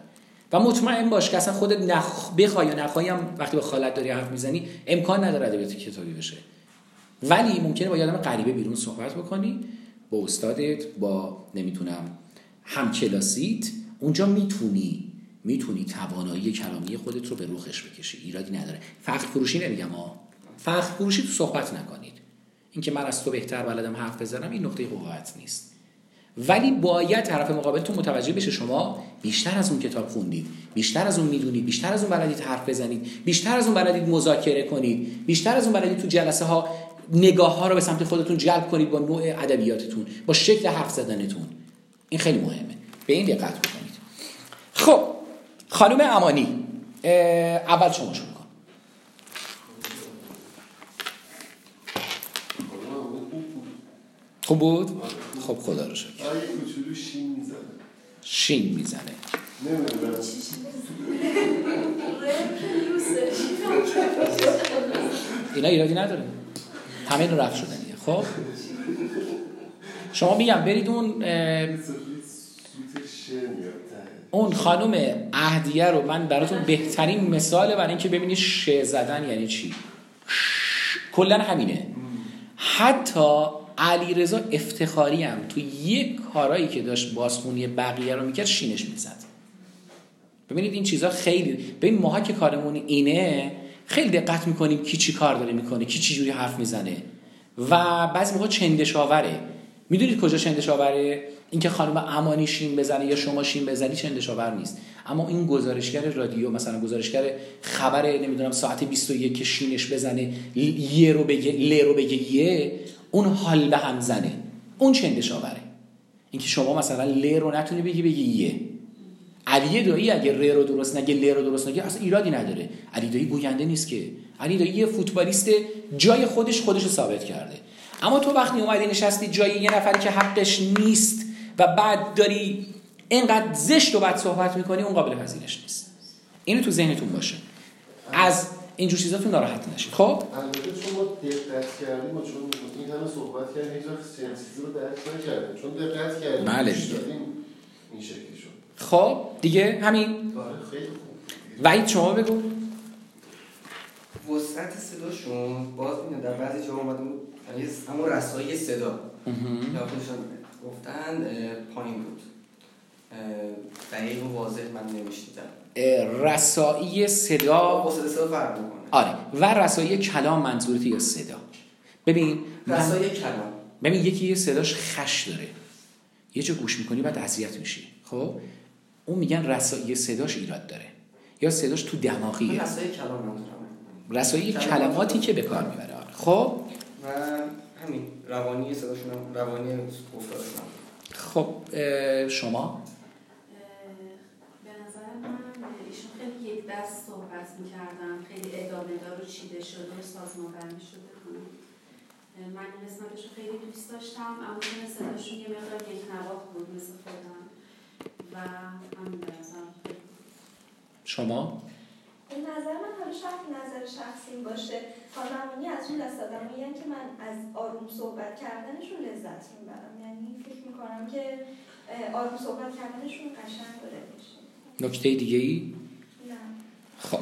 و مطمئن باش که اصلا خودت نخ... بخوای یا نخوای هم وقتی با خالت داری حرف میزنی امکان نداره ادبیات کتابی بشه. ولی ممکنه با یه آدم غریبه بیرون صحبت بکنی، با استادت، با نمیتونم همکلاسیت، اونجا میتونی میتونی توانایی کلامی خودت رو به روخش بکشی، ایرادی نداره. فقط فروشی نمیگم ها، فقط فروشی تو صحبت نکنید. اینکه من از تو بهتر بلدم حرف بزنم این نقطه قوت نیست. ولی باید طرف مقابلتون متوجه بشه شما بیشتر از اون کتاب خوندید، بیشتر از اون میدونید، بیشتر از اون بلدید حرف بزنید، بیشتر از اون بلدید مذاکره کنید، بیشتر از اون بلدید تو جلسه ها نگاه ها رو به سمت خودتون جلب کنید با نوع ادبیاتتون، با شکل حرف زدنتون. این خیلی مهمه، به این دقت بکنید. خب خانم امانی اول شما شروع کن. خوب بود؟ خب خدا رو شکر. آره یه کوچولو شین میزنه. شین میزنه. نمیدونم. اینا ایرادی نداره. همین رفت شدنیه. خب؟ شما میگم برید اون اون خانم اهدیه رو من براتون بهترین مثاله برای اینکه ببینید ش زدن یعنی چی. کلا همینه. حتی علیرضا افتخاری هم تو یک کارایی که داشت بازخونی بقیه رو میکرد شینش میزد. ببینید این چیزا خیلی، ببین ماها که کارمون اینه خیلی دقت میکنیم کی چی کار داره میکنه، کی چی جوری حرف میزنه و بعضی موقع چندشاوره. میدونید کجا چندشاوره؟ اینکه خانم امانی شین بزنه یا شما شین بزنی چندشاور نیست. اما این گزارشگر رادیو، مثلا گزارشگر خبر نمیدونم ساعت بیست و یک شینش بزنه، یه رو بگه، ل رو بگه، یه اون حال به هم زنه، اون چندش آوره. اینکه شما مثلا ل رو نتونی بگی بگی یه. علی دایی اگه ر رو درست نگه، ل رو درست نگه، اصلا ایرادی نداره. علی دایی گوینده نیست که. علی دایی یه فوتبالیست، جای خودش خودش رو ثابت کرده. اما تو وقتی اومدی نشستی جای یه نفری که حقش نیست و بعد داری اینقدر زشت و بد صحبت میکنی، اون قابل پذیرش نیست. اینو تو ذهنتون باشه، از این جور چیزاتون ناراحت نشید. خب البته شما دقت کردیم، ما چون این همه صحبت کردیم هیچ وقت سیاسی رو درک نکردیم، چون دقت کردیم بله این شکلی شد. خب دیگه همین. وحید شما بگو. وسعت صداشون باز میاد در بعضی جا اومد، یعنی همون رسایی صدا لابدشون گفتن پایین بود، دقیق و واضح من نمیشنیدم. رسایی صدا وسعت صدا فرق میکنه. آره و رسایی کلام منظورت یا صدا. ببین رسایی کلام، ببین یکی صداش خش داره، یه جا گوش میکنی بعد اذیت میشی. خب اون میگن رسایی صداش ایراد داره یا صداش تو دماغیه. رسایی کلام منظورم رسایی کلماتی که به کار میبره. خب و همین روانی صداشون هم روانی گفتارشون. خب شما به نظر من ایشون خیلی یک دست صحبت می‌کردن، خیلی ادامه دار و چیده شده و سازماندهی شده بود. من این قسمتشو خیلی دوست داشتم، اما صداشون یه مقدار یک نواخت بود مثل خودم و همین به نظرم. شما به نظر من همیشه نظر شخصی باشه، خانمانی از اون دست آدمایی هستن که من از آروم صحبت کردنشون لذت میبرم، یعنی فکر میکنم که آروم صحبت کردنشون قشنگ بوده. نکته دیگه ای؟ نه. خب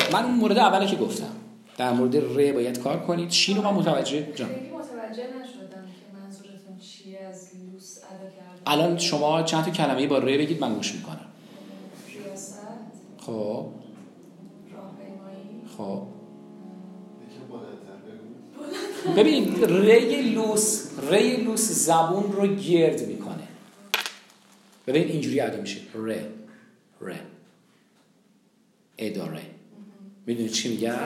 خب من اون مورد اولی که گفتم در مورد ر باید کار کنید، شین رو من متوجه جان خیلی متوجه نشدم که منظورتون چیه از لوس ادا کردن. الان شما چند تا کلمه با ر بگید من گوش میکنم. خب راهپیمایی. خب ببین ری لوس ری لوس زبون رو گرد میکنه. ببین اینجوری ادا میشه ر ر اداره. میدونی چی میگن؟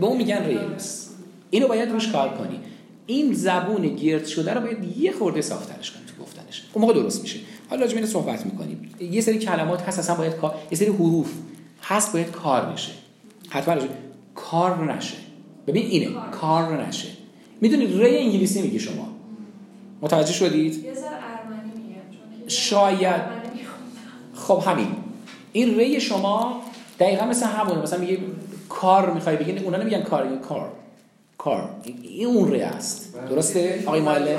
به اون میگن ری لوس. اینو باید روش کار کنی، این زبون گرد شده رو باید یه خورده صافترش کنی تو گفتنش، اون موقع درست میشه. حالا راجع به این صحبت میکنیم. یه سری کلمات هست اصلا باید کار، یه سری حروف هست باید کار بشه، حتما راجع کار نشه. ببین اینه کار نشه. میدونید ری انگلیسی میگی شما، متوجه شدید؟ یه سر ارمنی میگم شاید. خب همین این ری شما دقیقاً مثل همونه، مثلا میگه کار میخوای بگین، اونا نمیگن کار، میگن کار کار. این اون ری است. درسته آقای ماله؟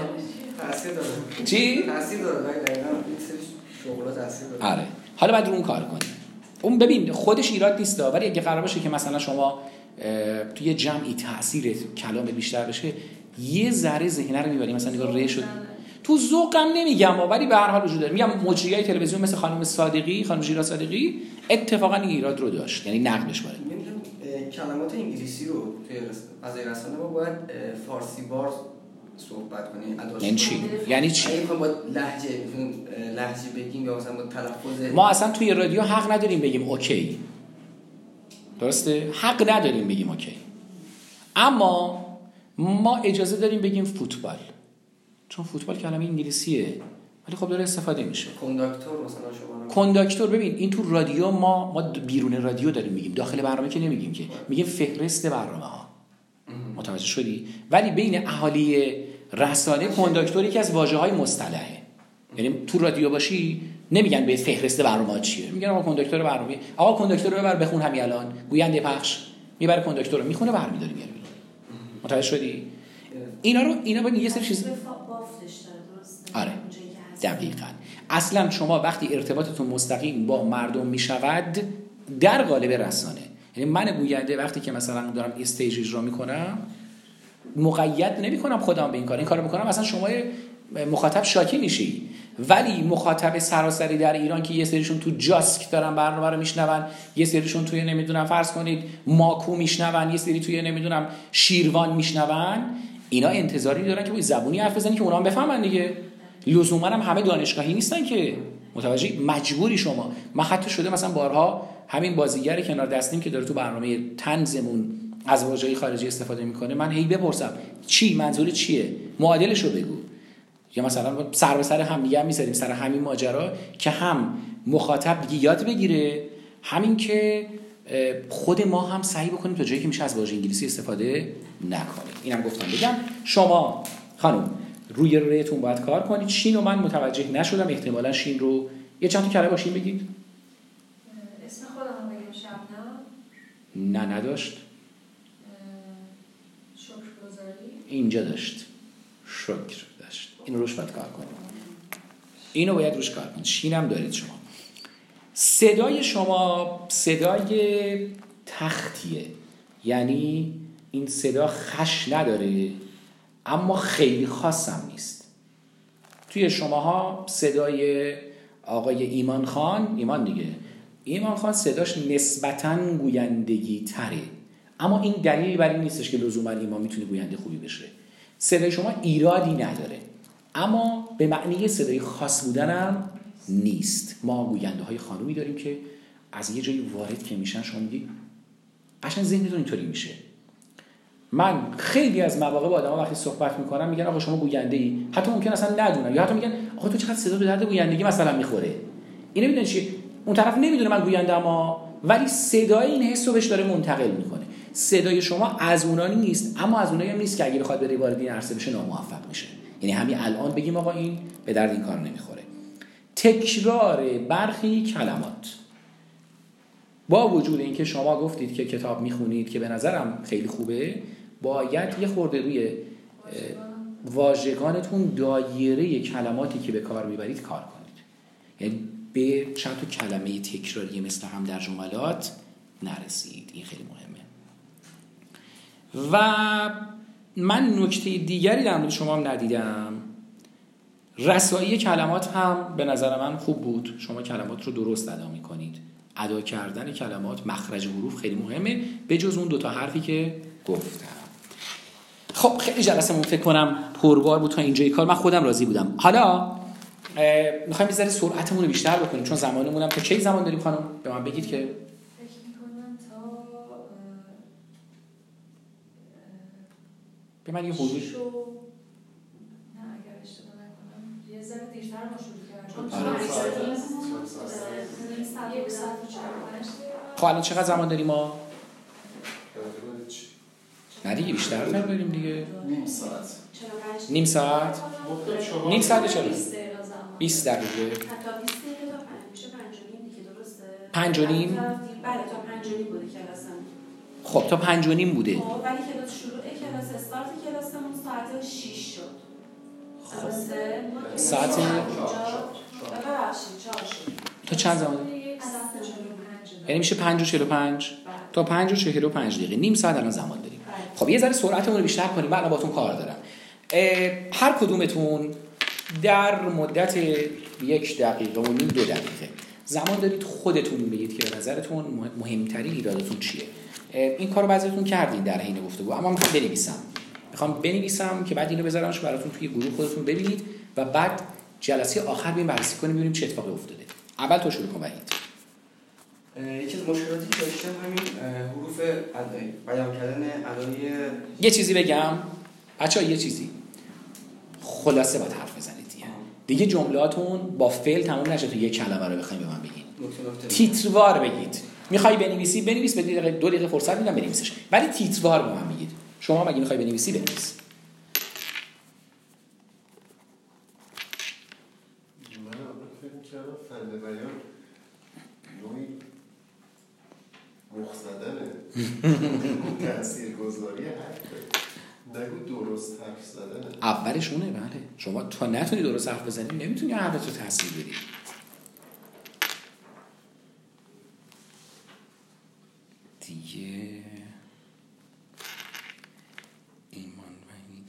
تأثیر داره. چی؟ تأثیر داره. دقیقاً این سری شغل‌ها تأثیر داره. آره. حالا بعد رو اون کار کنی. اون ببین خودش ایراد نیست، ولی اگه قرار باشه که مثلا شما توی جمعی تأثیر کلام بیشتر بشه، یه ذره ذهن رو می‌بری. مثلا نگاه ر شد. تو ذوقم نمیگم ولی به هر حال وجود داره. میگم مجریای تلویزیون مثل خانم صادقی، خانم ژیلا صادقی اتفاقاً این ایراد رو داشت. یعنی نقدش وارد. میگم کلمات انگلیسی رو توی از رسانه ما باید فارسی بار صحبت کنیم. یعنی چی؟ یعنی چی؟ یعنی ما لهجه لهجه بگیم یا مثلا تلفظ. ما اصلا توی رادیو حق نداریم بگیم اوکی. درسته؟ حق نداریم بگیم اوکی. اما ما اجازه داریم بگیم فوتبال. چون فوتبال کلمه انگلیسیه. ولی خب داره استفاده میشه. کنداکتور مثلا شما. کنداکتور ببین این تو رادیو ما ما بیرون رادیو داریم میگیم. داخل برنامه که نمیگیم که. میگیم فهرست برنامه‌ها. متوجه شدی؟ ولی بین اهالی رسانه کنداکتوری که از واژه‌های مصطلحه، یعنی تو رادیو باشی نمیگن به فهرست برنامه چیه، میگن آقا کنداکتور برنامه، آقا کنداکتور رو ببر بخون همین الان. گوینده پخش میبره کنداکتور رو میخونه برمی‌داره میاره بیرون. متوجه شدی؟ اینا رو اینا باید یه سری چیز بافتش داره. درسته؟ آره دقیقاً. اصلا شما وقتی ارتباطتون مستقیم با مردم میشود در قالب رسانه، یعنی من گوینده وقتی که مثلا دارم استیج اجرا میکنم مقید نمیکنم خودم به این کار، این کارو میکنم اصلا شما مخاطب شاکی میشی. ولی مخاطب سراسری در ایران که یه سریشون تو جاسک دارن برنامه رو میشنون، یه سریشون توی نمیدونم فرض کنید ماکو میشنون، یه سری توی نمیدونم شیروان میشنون، اینا انتظاری دارن که با زبونی حرف بزنی که اونا هم بفهمن دیگه. لزوما هم همه دانشگاهی نیستن که متوجه مجبوری شما. من حتی شده مثلا بارها همین بازیگر کنار دستیم که داره تو برنامه طنزمون از واژه‌های خارجی استفاده میکنه، من هی بپرسم چی منظور چیه، معادلشو بگو. یا مثلا سر به سر هم دیگه هم میذاریم سر همین ماجرا که هم مخاطب دیگه یاد بگیره، همین که خود ما هم سعی بکنیم تا جایی که میشه از واژه انگلیسی استفاده نکنیم. اینم گفتم بگم. شما خانم روی ریتون باید کار کنید. شین رو من متوجه نشدم، احتمالا شین رو یه چند تا کلمه با شین بگید. اسم خودم بگم. شبنم؟ نه نداشت. شکرگزاری؟ اینجا داشت، شکر داشت. اینو روش باید کار کنید، اینو باید روش کار کنید. شین هم دارید شما. صدای شما صدای تختیه، یعنی این صدا خش نداره اما خیلی خاصم نیست. توی شماها صدای آقای ایمان خان، ایمان دیگه، ایمان خان صداش نسبتاً گویندگی تره، اما این دلیلی برای نیستش که لزوماً ایمان میتونه گوینده خوبی بشه. صدای شما ایرادی نداره اما به معنی صدای خاص بودنم نیست. ما گوینده های خانومی داریم که از یه جایی وارد که میشن شما میگی قشنگ ذهنتون اینطوری میشه. من خیلی از مواقع با آدما وقتی صحبت میکنم میگن آقا شما گوینده‌ای، حتی ممکن اصلا ندونن، یا حتی میگن آقا تو چقدر صدا به درد گویندگی مثلا میخوره. اینو میدونن چی؟ اون طرف نمیدونه من گوینده‌ام ولی صدای این حسو بهش داره منتقل میکنه. صدای شما از اونایی نیست اما از اونایی هم نیست که اگه بخواد بره وارد این عرصه بشه ناموفق میشه. یعنی همین الان بگیم آقا این به درد این کار نمیخوره. تکرار برخی کلمات، با وجود اینکه شما گفتید که کتاب میخونید که به نظرم خیلی خوبه، باید یه خورده روی واژگانتون دایره کلماتی که به کار میبرید کار کنید. یعنی به چند تا کلمه تکراری مثل هم در جملات نرسید، این خیلی مهمه. و من نکته دیگری در مورد شما هم ندیدم. رسایی کلمات هم به نظر من خوب بود. شما کلمات رو درست ادا میکنید. ادا کردن کلمات، مخرج حروف خیلی مهمه، به جز اون دوتا حرفی که گفتم. خب خیلی جلسمون فکر کنم پربار بود تا اینجای کار. من خودم راضی بودم. حالا میخوایم یه ذره سرعتمون رو بیشتر بکنیم چون زمانمون هم تا چه زمان داریم خانم؟ به من بگید که فکر می‌کنم تا به من یه حدود شو... نه اگر اشتباه نکنم یه ذره دیرتر ما شروع کردیم. خب الان چقدر زمان داریم ما؟ نه دیگه بیشتر نداریم دیگه. نیم ساعت. نیم ساعت. نیم ساعت چرا؟ بیست دقیقه. حتی بیست دقیقه تا میشه پنج و نیم دیگه، درسته؟ پنج و نیم؟ بله تا پنج و نیم بوده کلاسم. خب تا پنج و نیم بوده. خب ولی کلاس شروع کلاس استارت کلاسمون ساعت شیش شد. خب ساعت چهار شد. تا چند زمان؟ یعنی میشه پنج و چهل و پنج تا پنج و چهل و پنج دقیقه، نیم ساعت الان زمان داریم. بره. خب یه ذره سرعتمون رو بیشتر کنیم، من با تون کار دارم. هر کدومتون در مدت یک دقیقه و نیم دو دقیقه زمان دارید خودتون بگید که به نظرتون مهمترین ایرادتون چیه. این کارو بعضیتون کردید در حین گفتگو، اما میخوام بنویسم، میخوام بنویسم که بعد اینو بذارمش براتون توی گروه خودتون ببینید و بعد جلسه آخر ببینیم بررسی کنیم ببینیم چه اتفاقی افتاده. اول تو شروع کن وحید. یکی از مشکلاتی که داشتم همین حروف ادایی، بیان کردن ادایی. یه چیزی بگم بچه‌ها، یه چیزی خلاصه باید حرف بزنید دیگه. دیگه جمله‌هاتون با فعل تموم نشه تو یه کلمه رو بخواید به من بگین. تیتروار بگید. می‌خوای بنویسی بنویس، بدید دقیقه دو دقیقه فرصت میدم بنویسش، ولی تیتروار به من بگید. شما مگه می‌خوای بنویسی بنویس. تاثیرگذاری حرفه، نگو درست حرف زدن اولشونه. بله شما تا نتونی درست حرف بزنی نمیتونی حرفتو تاثیر بدی. دیگه ایمان وحید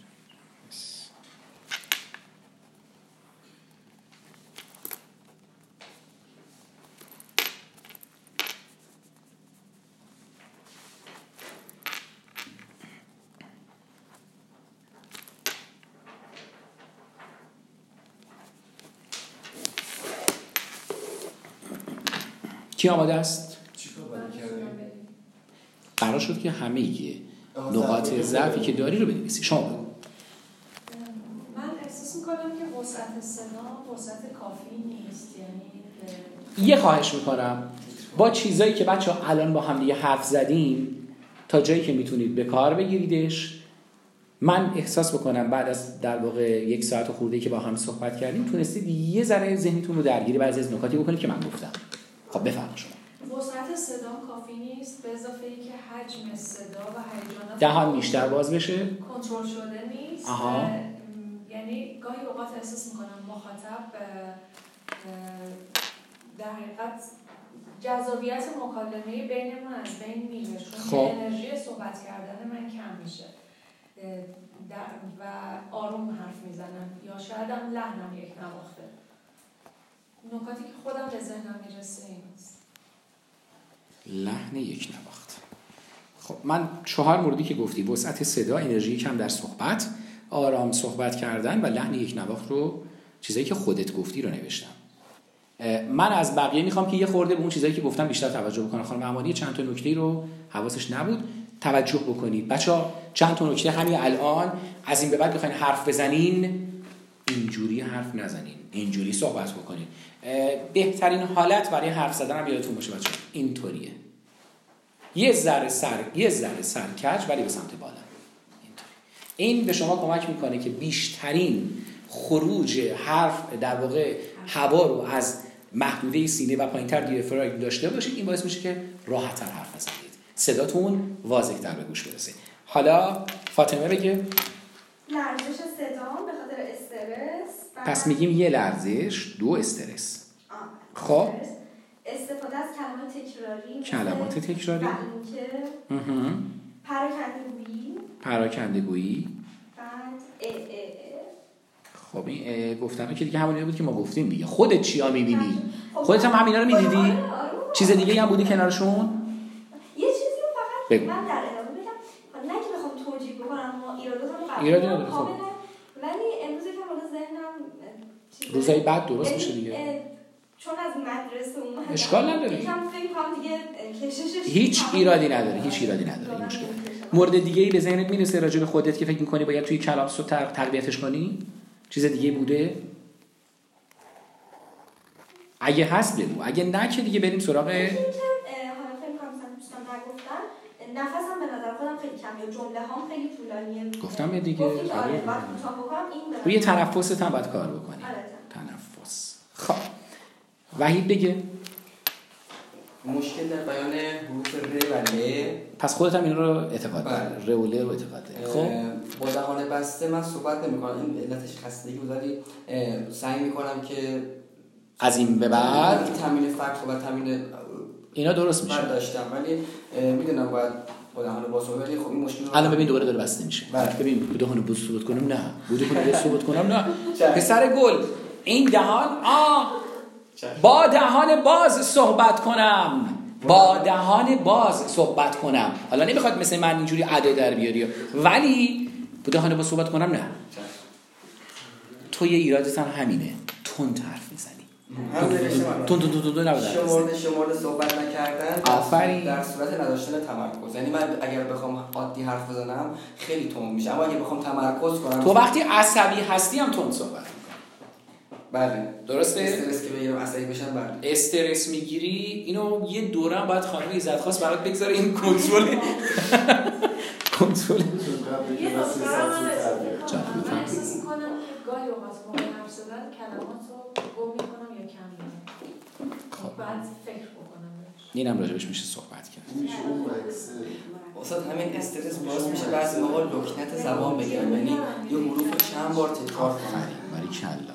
کی آماده است؟ قرار شد که همه نقاط ضعفی که داری رو بنویسی. شما بگو. من احساس می‌کنم که وسعت سنا وسعت کافی نیست. یعنی یه خواهش می‌کنم با چیزایی که بچه‌ها الان با هم دیگه حرف زدیم تا جایی که میتونید به کار بگیریدش. من احساس بکنم بعد از در واقع یک ساعت خورده‌ای که با هم صحبت کردیم تونستید یه ذره ذهنتون رو درگیر بعضی از نکاتی بکنید که من گفتم. خب بفرمایید شما. وسعت صدا کافی نیست، به اضافه اینکه حجم صدا و هیجانات دهان بیشتر باز بشه، کنترل شده نیست. آها. یعنی گاهی اوقات احساس می‌کنم مخاطب در حقیقت جذابیت مکالمه بین ما از بین میره، چون انرژی صحبت کردن من کم میشه و آروم حرف میزنم یا شاید هم لحنم یک نواخته. نکاتی که خودم به ذهنم میرسه این است. لحن یک نواخت. خب من چهار موردی که گفتی، وسعت صدا، انرژی کم در صحبت، آرام صحبت کردن و لحن یک نواخت رو چیزایی که خودت گفتی رو نوشتم. من از بقیه میخوام که یه خورده به اون چیزایی که گفتم بیشتر توجه بکنن. خانم عمالی چند تا نکته رو حواسش نبود، توجه بکنید. بچه‌ها چند تا نکته همین الان، از این به بعد بخواید حرف بزنین اینجوری حرف نزنین، اینجوری صحبت بکنین. بهترین حالت برای حرف زدن هم یادتون باشه بچه‌ها اینطوریه، یه ذره سر یه ذره سرکج ولی به سمت بالا. این به شما کمک میکنه که بیشترین خروج حرف در واقع هوا رو از محدوده سینه و پایین‌تر دیافراگم داشته باشید. این باعث میشه که راحت‌تر حرف بزنید، صداتون واضح‌تر به گوش برسه. حالا فاطمه بگه لرزش صدام به خاطر استرس. پس میگیم یه لرزش، دو استرس. خب استفاده از کلمات تکراری، کلمات تکراری پراکندگویی پراکندگویی بعد ا ا خب این گفتم که دیگه همونیه بود که ما گفتیم دیگه. خودت چیا می‌بینی؟ خودت هم همینا رو می‌دیدی؟ چیز دیگه‌ای هم بودی کنارشون؟ یه چیزی رو فقط بگو. من در ادامه بگم، نه که بخوام توجیه بکنم، ما ایراداتم رو قبول کنم، ولی امروز که حالا ذهنم روزای بعد درست میشه دیگه، چون از مدرسه اومدم. اشکال نداره، یکم فکر کنم دیگه کششش هیچ ایرادی نداره، هیچ ایرادی نداره. مشکل مورد دیگه‌ای به ذهنت میرسه راجع به خودت که فکر می‌کنی باید توی کلام سو تقویتش کنی؟ چیز دیگه بوده؟ اگه هست بگو، اگه نه که دیگه بریم سراغ. اینکه حالا فکر کنم مثلا دوستان نگفتن، نفسم به نظر خودم خیلی کم یا جمله هام خیلی طولانیه. گفتم یه دیگه آره بعد کوتاه بکنم. این روی تنفست هم باید کار بکنی. آره تنفس. خب وحید بگه مشکل در بیان حروف ر و ل. پس خودت هم این رو اعتقاد داری، ر و ل رو اعتقاد داری. خب با دهان بسته من صحبت نمی‌کنم، این علتش خستگی بود، ولی سعی می‌کنم که از این به بعد تمرین فکر و تمرین اینا درست میشه. من داشتم ولی میدونم باید با دهان باز ولی خب این مشکل الان ببین دوباره داره بسته میشه. ببین با دهان باز صحبت کنم نه، بودو کنم صحبت کنم نه. پسر گل این دهان آ با دهان باز صحبت کنم، با دهان باز صحبت کنم. حالا نمیخواد مثل من اینجوری ادا در بیاری، ولی با دهان باز صحبت کنم نه. تو یه ایرادت هم همینه، تند حرف میزنی. تند تند تند تند نباید شمرده شمرده صحبت نکردن. آفرین. در صورت نداشتن تمرکز، یعنی من اگر بخوام عادی حرف بزنم خیلی تند میشه، اما اگه بخوام تمرکز کنم. تو وقتی عصبی هستی هم تند صحبت. بله درسته. استرس که بگیرم عصبی بشم، بله استرس میگیری. اینو یه دوره بعد خانم ایزدخواست برات بگذاره این کنترل کنترل یه چند تا احساس می‌کنم که گاهی اوقات با حرف زدن کلماتو گم می‌کنم یا کم می‌گم، بعد فکر بکنم. اینم راجبش میشه صحبت کرد. میشه اون عکس واسه همین استرس باعث میشه بعضی موقع لکنت زبان بگیرم، یعنی یه حروفو چند بار تکرار کنم. برای کلا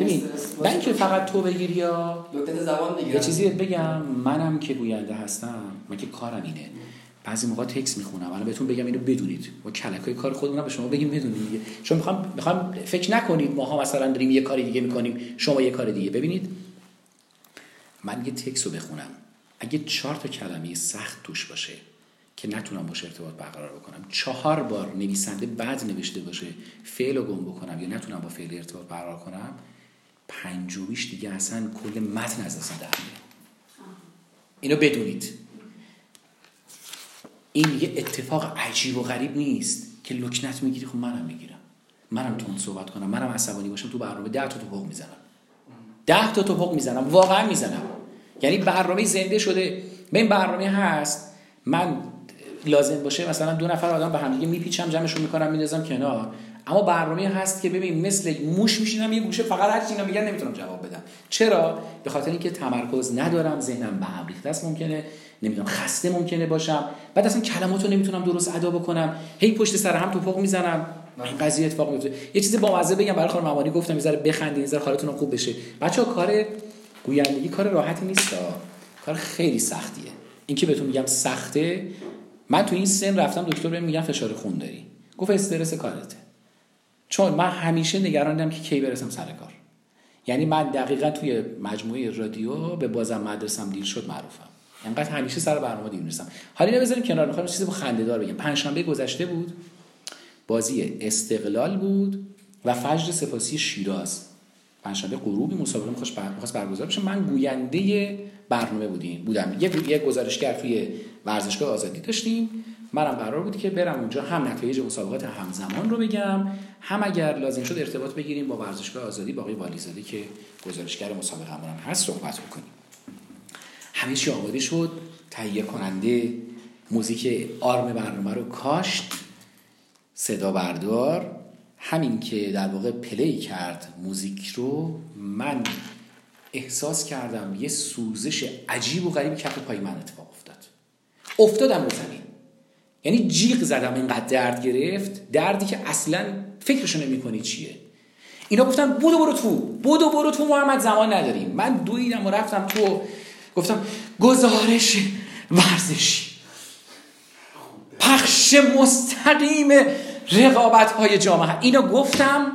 ببین من که فقط تو بگیری یا لکنت زبان بگیرم. یه چیزی بگم، منم که گوینده هستم، من که کارم اینه، بعضی موقع تکست میخونم. الان بهتون بگم اینو بدونید، با کلکای کار خودمونم به شما بگیم بدونید دیگه. چون میخوام میخوام فکر نکنید ماها مثلا داریم یه کاری دیگه میکنیم شما یه کار دیگه. ببینید من یه تکست رو بخونم، اگه چهار تا کلمه سخت توش باشه که نتونم باشه ارتباط برقرار بکنم، چهار بار نویسنده بد نوشته باشه فعل رو گم بکنم یا نتونم با فعل ارتباط برقرار کنم، پنجویش دیگه اصلا کل متن از دست در میره. اینو بدونید این یه اتفاق عجیب و غریب نیست که لکنت میگیری. خب منم میگیرم، منم تون صحبت کنم، منم عصبانی باشم، تو برنامه ده تا توپق میزنم، ده تا توپق میزنم، واقعا میزنم. یعنی برنامه زنده شده. به این برنامه هست، من لازم باشه مثلا دو نفر آدم به هم دیگه میپیچم جمعشون میکنم میذارم کنار، اما برنامه هست که ببین مثل موش میشینم یه گوشه فقط هر چیزی میگن نمیتونم جواب بدم. چرا؟ به خاطر اینکه تمرکز ندارم، ذهنم به هم ریخته است، ممکنه نمیدونم خسته ممکنه باشم، بعد اصلا کلماتو نمیتونم درست ادا بکنم، هی پشت سر هم توپق میزنم. این قضیه اتفاق میفته. یه چیز بامزه بگم برای خانم عمالی گفتم میذاره بخندین میذاره حالتون خوب بشه. بچه‌ها کار گویندگی کار راحتی نیست، کار خیلی سختیه. این که بهتون میگم سخته، من تو این سن رفتم دکتر بهم میگم فشار خون داری، گفت استرس کارته. چون من همیشه نگرانم که کی برسم سر کار. یعنی من دقیقاً توی مجموعه رادیو به بازم مدرسم دیر شد معروفم، انقدر همیشه سر برنامه دیر میرسم. حالا اینو بذاریم کنار، میخوام چیزی با خنده‌دار بگم. پنجشنبه گذشته بود، بازی استقلال بود و فجر سپاسی شیراز. پنجشنبه غروبی مسابقه می‌خواست برگزار بشه، من گوینده برنامه بودیم بودم. یک یک گزارشگر توی ورزشگاه آزادی داشتیم، منم قرار بود که برم اونجا هم نتایج مسابقات همزمان رو بگم، هم اگر لازم شد ارتباط بگیریم با ورزشگاه آزادی باقی والیزاده که گزارشگر مسابقه همون هست صحبت بکنیم. همه چی آماده شد، تهیه کننده موزیک آرم برنامه رو کاشت، صدا بردار همین که در واقع پلی کرد موزیک رو، من احساس کردم یه سوزش عجیب و غریب کف پای من اتفاق افتاد. افتادم رو زمین، یعنی جیغ زدم، اینقدر درد گرفت، دردی که اصلا فکرشو نمی‌کنی چیه. اینا گفتن بودو برو تو، بودو برو تو محمد زمان نداریم. من دویدم و رفتم تو، گفتم گزارش ورزشی پخش مستقیم رقابت‌های جامعه. اینا گفتم،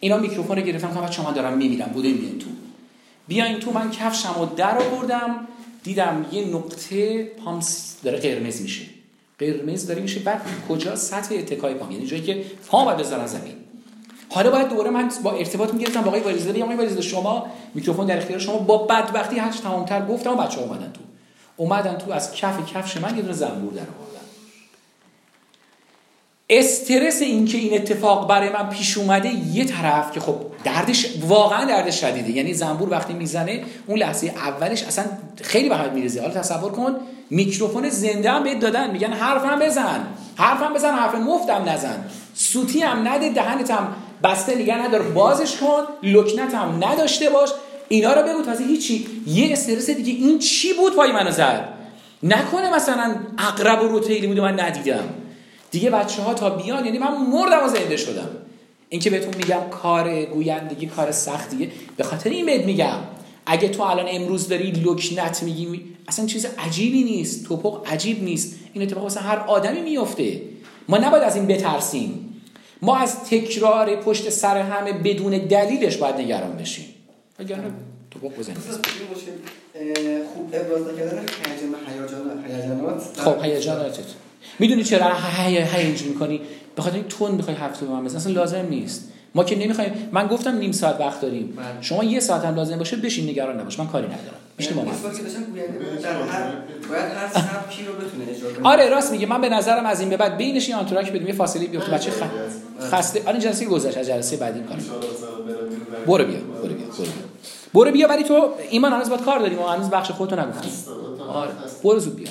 اینا میکروفون رو گرفتم گفتم بچه‌ها من دارم میمیرم، بودین بیاین تو، بیاین تو. من کفشم رو در آوردم، دیدم یه نقطه پام داره قرمز میشه، قرمز داره میشه، بعد کجا سطح اتکای پام، یعنی جایی که پام بعد بذارم زمین. حالا باید دوباره من با ارتباط میگرفتم با آقای والیزاده، یا آقای والیزاده شما میکروفون در اختیار شما. با بدبختی هرچ تمام‌تر گفتم، بچه‌ها اومدن تو، اومدن تو از کف کفش من یه دونه زنبور در آوردن. استرس این که این اتفاق برای من پیش اومده، یه طرف که خب دردش واقعا دردش شدیده، یعنی زنبور وقتی میزنه اون لحظه اولش اصلا خیلی به هم میریزه. حالا تصور کن میکروفون زنده هم بهت دادن، میگن حرفم بزن، حرفم بزن، حرف مفتم نزن، سوتی هم نده، دهنت هم بسته نگه ندار، بازش کن، لکنت هم نداشته باش، اینا رو بگو تازه هیچی. یه استرس دیگه، این چی بود پای منو زد؟ نکنه مثلا عقرب و روتیلی بود من ندیدم دیگه. بچه‌ها تا بیان، یعنی من مردم و زنده شدم. این که بهتون میگم کار گویندگی کار سختیه، به خاطر این بهت میگم اگه تو الان امروز داری لکنت میگی اصلا چیز عجیبی نیست، توپق عجیب نیست، این اتفاق اصلا هر آدمی میفته. ما نباید از این بترسیم، ما از تکرار پشت سر همه بدون دلیلش باید نگران بشیم، وگرنه توپق بزنیم. خوب ابراز نکردن هیجانات، خب هیجاناتت میدونی چرا هی هی اینجوری می‌کنی؟ به خاطر این تون می‌خوای هفته به من بزنی، اصلا لازم نیست. ما که نمی‌خوایم، من گفتم نیم ساعت وقت داریم، شما یه ساعت هم لازم باشه بشین نگران نباش، من کاری ندارم. میشه ما باید هر سبکی رو بتونه اجرا. آره راست میگه. من به نظرم از این به بعد بینش این آنتوراک بدیم، یه فاصله بیفته، بچه خسته. آره جلسه گذشت، از جلسه بعد این کارو برو بیا برو بیا برو بیا ولی تو ایمان هنوز باید کار داریم، هنوز بخش خودتو نگفتیم. آره برو زود بیا.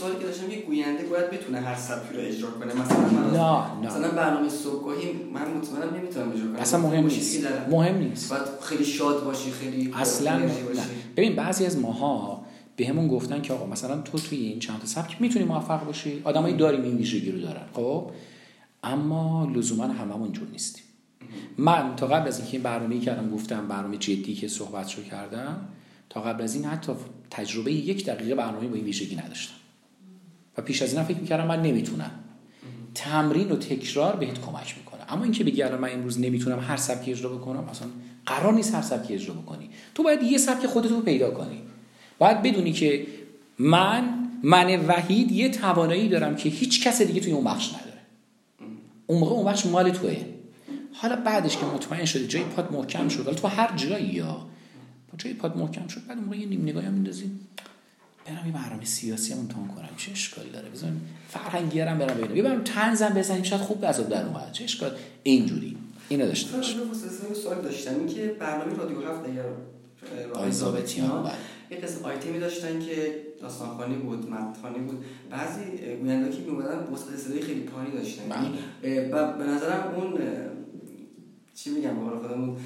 سوالی که داشتم، یک گوینده باید بتونه هر سبکی رو اجرا کنه؟ مثلا من مثلا برنامه صبحگاهی من مطمئنم نمیتونم اجرا کنم، اصلا مهم نیست، مهم نیست. باید خیلی شاد باشی، خیلی اصلا باشی. ببین بعضی از ماها بهمون گفتن که آقا مثلا تو توی این چند تا سبک میتونی موفق باشی، آدمایی داریم این ویژگی رو دارن، خب اما لزوما هممون جور نیستیم. من تا قبل از اینکه این برنامه‌ای کردم، گفتم برنامه جدی که صحبتشو کردم، تا قبل از این حتی تجربه یک دقیقه برنامه‌ای با این ویژگی نداشتم و پیش از اینا فکر می‌کردم من نمیتونم. تمرین و تکرار بهت کمک میکنه، اما اینکه بگی الان من امروز نمیتونم هر سبکی اجرا بکنم، اصلا قرار نیست هر سبکی اجرا بکنی. تو باید یه سبک خودت رو پیدا کنی، باید بدونی که من من وحید یه توانایی دارم که هیچ کس دیگه توی اون بخش نداره، اون موقع اون بخش مال توئه. حالا بعدش که مطمئن شدی جای پات محکم شد، حالا تو هر جایی یا جای پات محکم شد، بعد اون موقع یه نیم نگاهی میندازی برام یه برنامه سیاسی امتحان کنم، چه اشکالی داره؟ بزن فرهنگی هم برام ببینم، ببرم طنزم بزنیم، شاید خوب از آب در اومد، چه اشکال. اینجوری اینو داشته باش. من سوال داشتم که برنامه رادیو هفت دیگه آیزابتیان بود، یه قسم آیتمی داشتن که داستانخوانی بود، متنخوانی بود. بعضی گوینده که می‌بودن وسط صدای خیلی پانی داشتن و به نظرم اون چی میگم به قول خودمون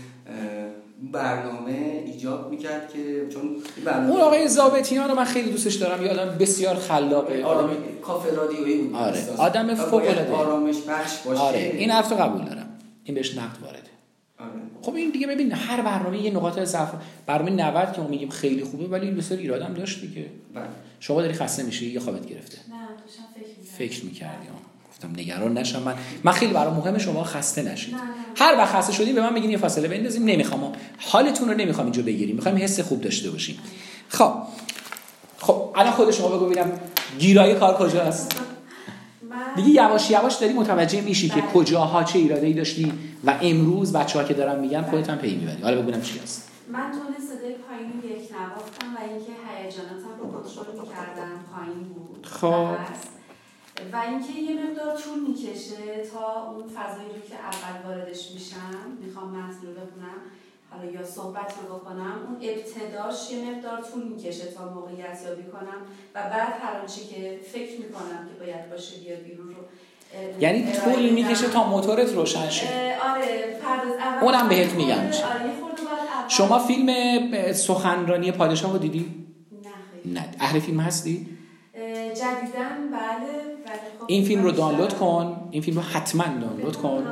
برنامه ایجاب میکرد که چون برنامه اون آقای ضابطیان رو من خیلی دوستش دارم، یه آدم بسیار خلاقه، آدم کافه رادیویی بود، آره آدم فوق‌العاده آرامش بخش باشه. آره این حرفو قبول دارم، این بهش نقد وارده. آره خب این دیگه ببین هر برنامه یه نقاط ضعف، برنامه نود که ما میگیم خیلی خوبه ولی بسیار ایراد هم داشت دیگه. بله شما داری خسته میشی یا خوابت گرفته؟ نه داشتم فکر فکر می‌کردم. گفتم نگران نشم، من من خیلی برام مهمه شما خسته نشید. نه نه. هر وقت خسته شدید به من میگین یه فاصله بندازیم، نمیخوام حالتون رو نمیخوام اینجا بگیریم، میخوام حس خوب داشته باشیم. خب خب الان خود شما بگو ببینم گیرای کار کجاست؟ دیگه یواش یواش داری متوجه میشی که کجاها چه ایرادایی داشتی و امروز بچه‌ها که دارم میگن خودت هم پی میبری. حالا ببینم چی هست. من تون صدای پایین یک نواختم و اینکه هیجاناتم رو کنترل می‌کردم، پایین بود. خب و اینکه یه مقدار طول میکشه تا اون فضایی رو که اول واردش میشم میخوام متن رو بخونم حالا یا صحبت رو بکنم، اون ابتداش یه مقدار طول میکشه تا موقعیت یابی کنم و بعد هر آنچه که فکر میکنم که باید باشه بیاد بیرون رو، یعنی طول میکشه تا موتورت روشن شه. آره پرداز اونم بهت میگم. آره خورده بعد. شما فیلم سخنرانی پادشاه رو دیدی؟ نه. نه. اهل فیلم هستی؟ جدیدن بله. این فیلم رو دانلود کن، این فیلم رو حتما دانلود کن،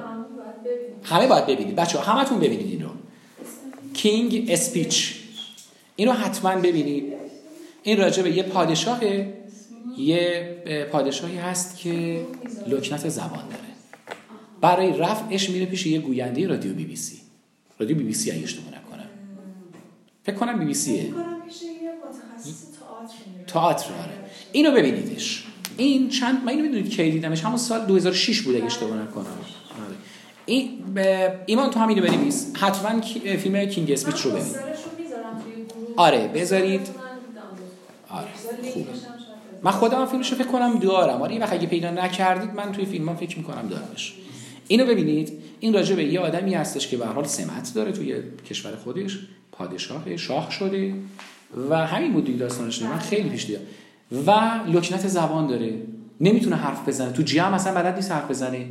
همه باید ببینید بچه ها، همه تون ببینید این رو، کینگ اسپیچ، این رو حتما ببینید. این راجع به یه پادشاه، یه پادشاهی هست که لکنت زبان داره، برای رفعش میره پیش یه گوینده رادیو بی بی سی، رادیو بی بی سی اگه اشتباه نکنم، فکر کنم بی بی سیه، فکر کنم پیش یه متخصص تئاتر. آره اینو ببینیدش. این چند من اینو میدونید کی دیدمش، همون سال دو هزار و شش بود اگه اشتباه نکنم. این ایمان تو همینو بنویس حتما فیلم کینگ اسپیچ رو ببین. آره بذارید. آره خوب. من خودم فیلمشو فکر کنم دارم. آره این وقت اگه پیدا نکردید من توی فیلمام فکر می‌کنم دارمش. اینو ببینید. این راجع به یه آدمی هستش که به هر حال سمت داره توی کشور خودش، پادشاه شاه شده و همین بود دیگه داستانش. من خیلی پیش دیدم و لکنت زبان داره، نمیتونه حرف بزنه، تو جمع اصلا بلد نیست حرف بزنه.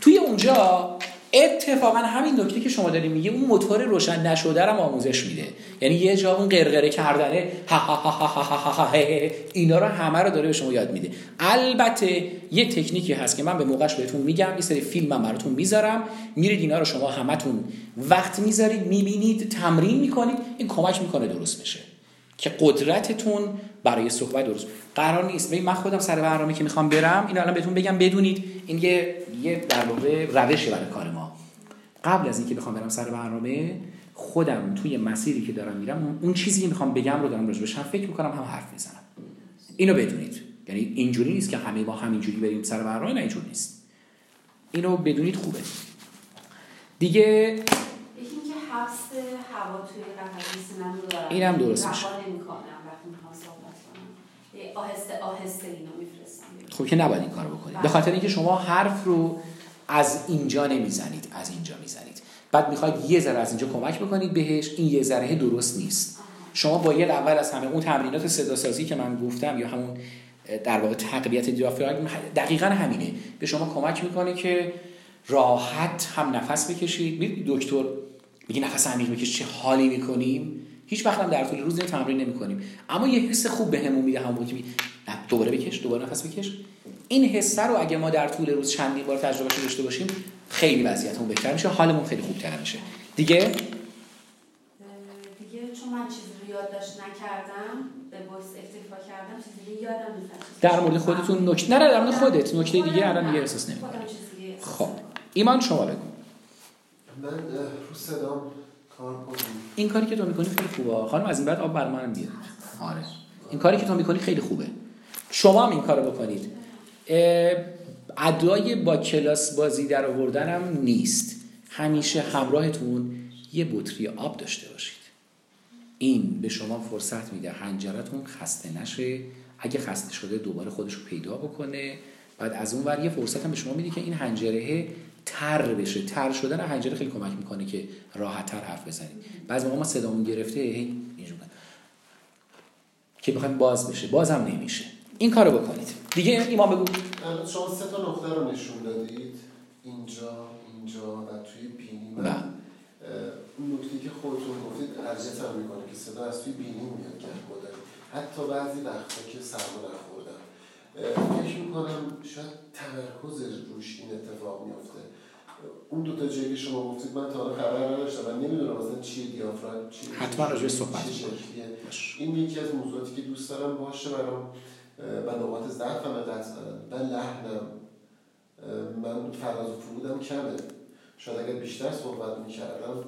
توی اونجا اتفاقا همین نکته که شما دارین میگه اون موتور روشن نشده رو آموزش میده، یعنی یه جا اون قرقره کردنه ها ها ها ها ها ها اینا رو همه رو داره به شما یاد میده. البته یه تکنیکی هست که من به موقعش بهتون میگم، این سری فیلم من براتون میذارم، میرید اینا رو شما همتون وقت میذارید میبینید تمرین میکنید، این کمک میکنه درست بشه که قدرتتون برای صحبت درست. قرار نیست من خودم سر برنامه که میخوام برم اینو الان بهتون بگم بدونید، این یه یه در واقع روشه برای کار ما. قبل از اینکه بخوام برم سر برنامه خودم توی مسیری که دارم میرم اون چیزی که میخوام بگم رو دارم راجعش هم فکر میکنم هم حرف میزنم، اینو بدونید. یعنی اینجوری نیست که همه ما همینجوری بریم سر برنامه، نه اینجوری نیست، اینو بدونید خوبه دیگه. حفظ هوا توی قفسه سینم رو دارم، اینم درست میشه، رها نمی‌کنم وقتی می‌خوام صحبت کنم، آهسته آهسته اینو میفرستم. خب که نباید این کارو بکنید، به خاطر اینکه شما حرف رو از اینجا نمیزنید، از اینجا میزنید، بعد میخواید یه ذره از اینجا کمک بکنید بهش، این یه ذره درست نیست. آه. شما باید اول از همه اون تمرینات صدا سازی که من گفتم یا همون در واقع تقویت دیافراگم دقیقاً همینه، به شما کمک میکنه که راحت هم نفس بکشید. میبینید دکتر میگه نفس عمیق بکش، چه حالی میکنیم، هیچ وقت هم در طول روز این تمرین نمیکنیم، اما یه حس خوب بهمون میده، همون که دوباره بکش، دوباره نفس بکش. این حس رو اگه ما در طول روز چندین بار تجربه داشته باشیم خیلی وضعیتمون بهتر میشه، حالمون خیلی خوبتر میشه دیگه. دیگه چون من چیزی رو یادداشت نکردم به بوس اکتفا کردم، چیزی یادم نمیاد در مورد خودتون نکته، نه در مورد خودت نکته دیگه الان دیگه احساس نمیکنی. خب ایمان شما بگو. من رو صدام کار کنم. این کاری که تو میکنی خیلی خوبه خانم، از این بعد آب برام میاد. آره این کاری که تو میکنی خیلی خوبه، شما هم این کارو بکنید. ادای با کلاس بازی در آوردن هم نیست، همیشه همراهتون یه بطری آب داشته باشید، این به شما فرصت میده حنجرتون خسته نشه، اگه خسته شده دوباره خودش رو پیدا بکنه. بعد از اون ور یه فرصت هم به شما میده که این حنجره تر بشه، تر شدن حنجره خیلی کمک میکنه که راحت تر حرف بزنید. بعضی موقع ما صدامون گرفته هی اینجوری که بخوایم باز بشه، باز هم نمیشه. این کارو بکنید دیگه. ایمان بگو. شما سه تا نقطه رو نشون دادید، اینجا، اینجا و توی بینی. و اون نکته که خودتون گفتید ارجحت هم میکنه که صدا از توی بینی میاد که بودن، حتی بعضی وقتا که سرما نخوردم فکر میکنم شاید تمرکز روش این اتفاق میفته. اون دو تا جایی که شما گفتید من تا حالا خبر نداشتم، من نمیدونم مثلا چیه دیافراگم، چیه، حتما راجع به صحبت کنیم. این یکی از موضوعاتی که دوست دارم باشه برام. من نقاط ضعفم رو قطع کردم، من لحنم، من فراز و فرودم کمه. شاید اگر بیشتر صحبت میکردم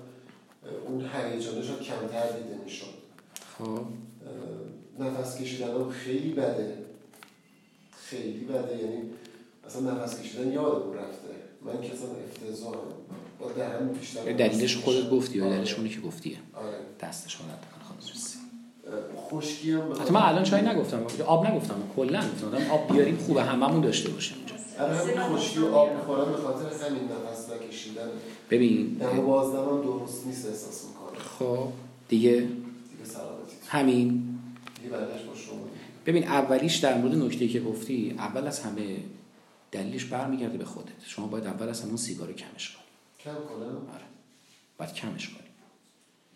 اون هیجانش رو کمتر دیده میشد. خب نفس کشیدنم خیلی بده، خیلی بده، یعنی اصلا نفس کشیدن یادم رفته. من که اصلا افتضاحم با دهن بیشتر. دلیلش خودت گفتی یا دلیلش اونی که گفتیه؟ آره. دستش رو نکنه خالص بسی. خشکی هم حتی من الان چای نگفتم، آب نگفتم، کلا گفتم آب بیاریم خوبه، هممون داشته باشیم اینجا. الان خشکی و آب می‌خورم به خاطر همین نفس نکشیدن. ببین دم بازدمم درست نیست احساس می‌کنم. خب دیگه دیگه سلامتی همین دیگه بعدش با شما. ببین اولیش در مورد نکته‌ای که گفتی، اول از همه دلیلش برمیگرده به خودت. شما باید اول از همون سیگارو کمش کنی. کم کنم؟ آره. باید کمش کنی.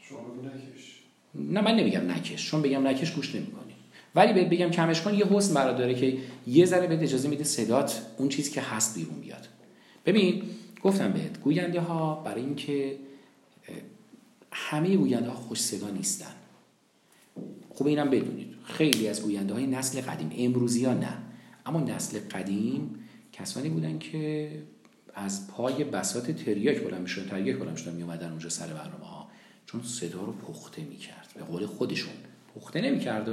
شما نکش. نه من نمیگم نکش، چون بگم نکش گوش نمیکنی، ولی بهت بگم کمش کن. یه حس مرا داره که یه ذره بهت اجازه میده صدات اون چیزی که هست بیرون بیاد. ببین گفتم بهت گوینده ها، برای اینکه همه گوینده ها خوش صدا نیستن، خوب اینم بدونید. خیلی از گوینده های نسل قدیم، امروزی ها نه، اما نسل قدیم کسانی بودن که از پای بساط تریاک بلند میشدن، تریاک بلند میشدن میومدن اونجا سر برنامه ها، چون صدا رو پخته میکرد. به قول خودشون پخته نمیکرد،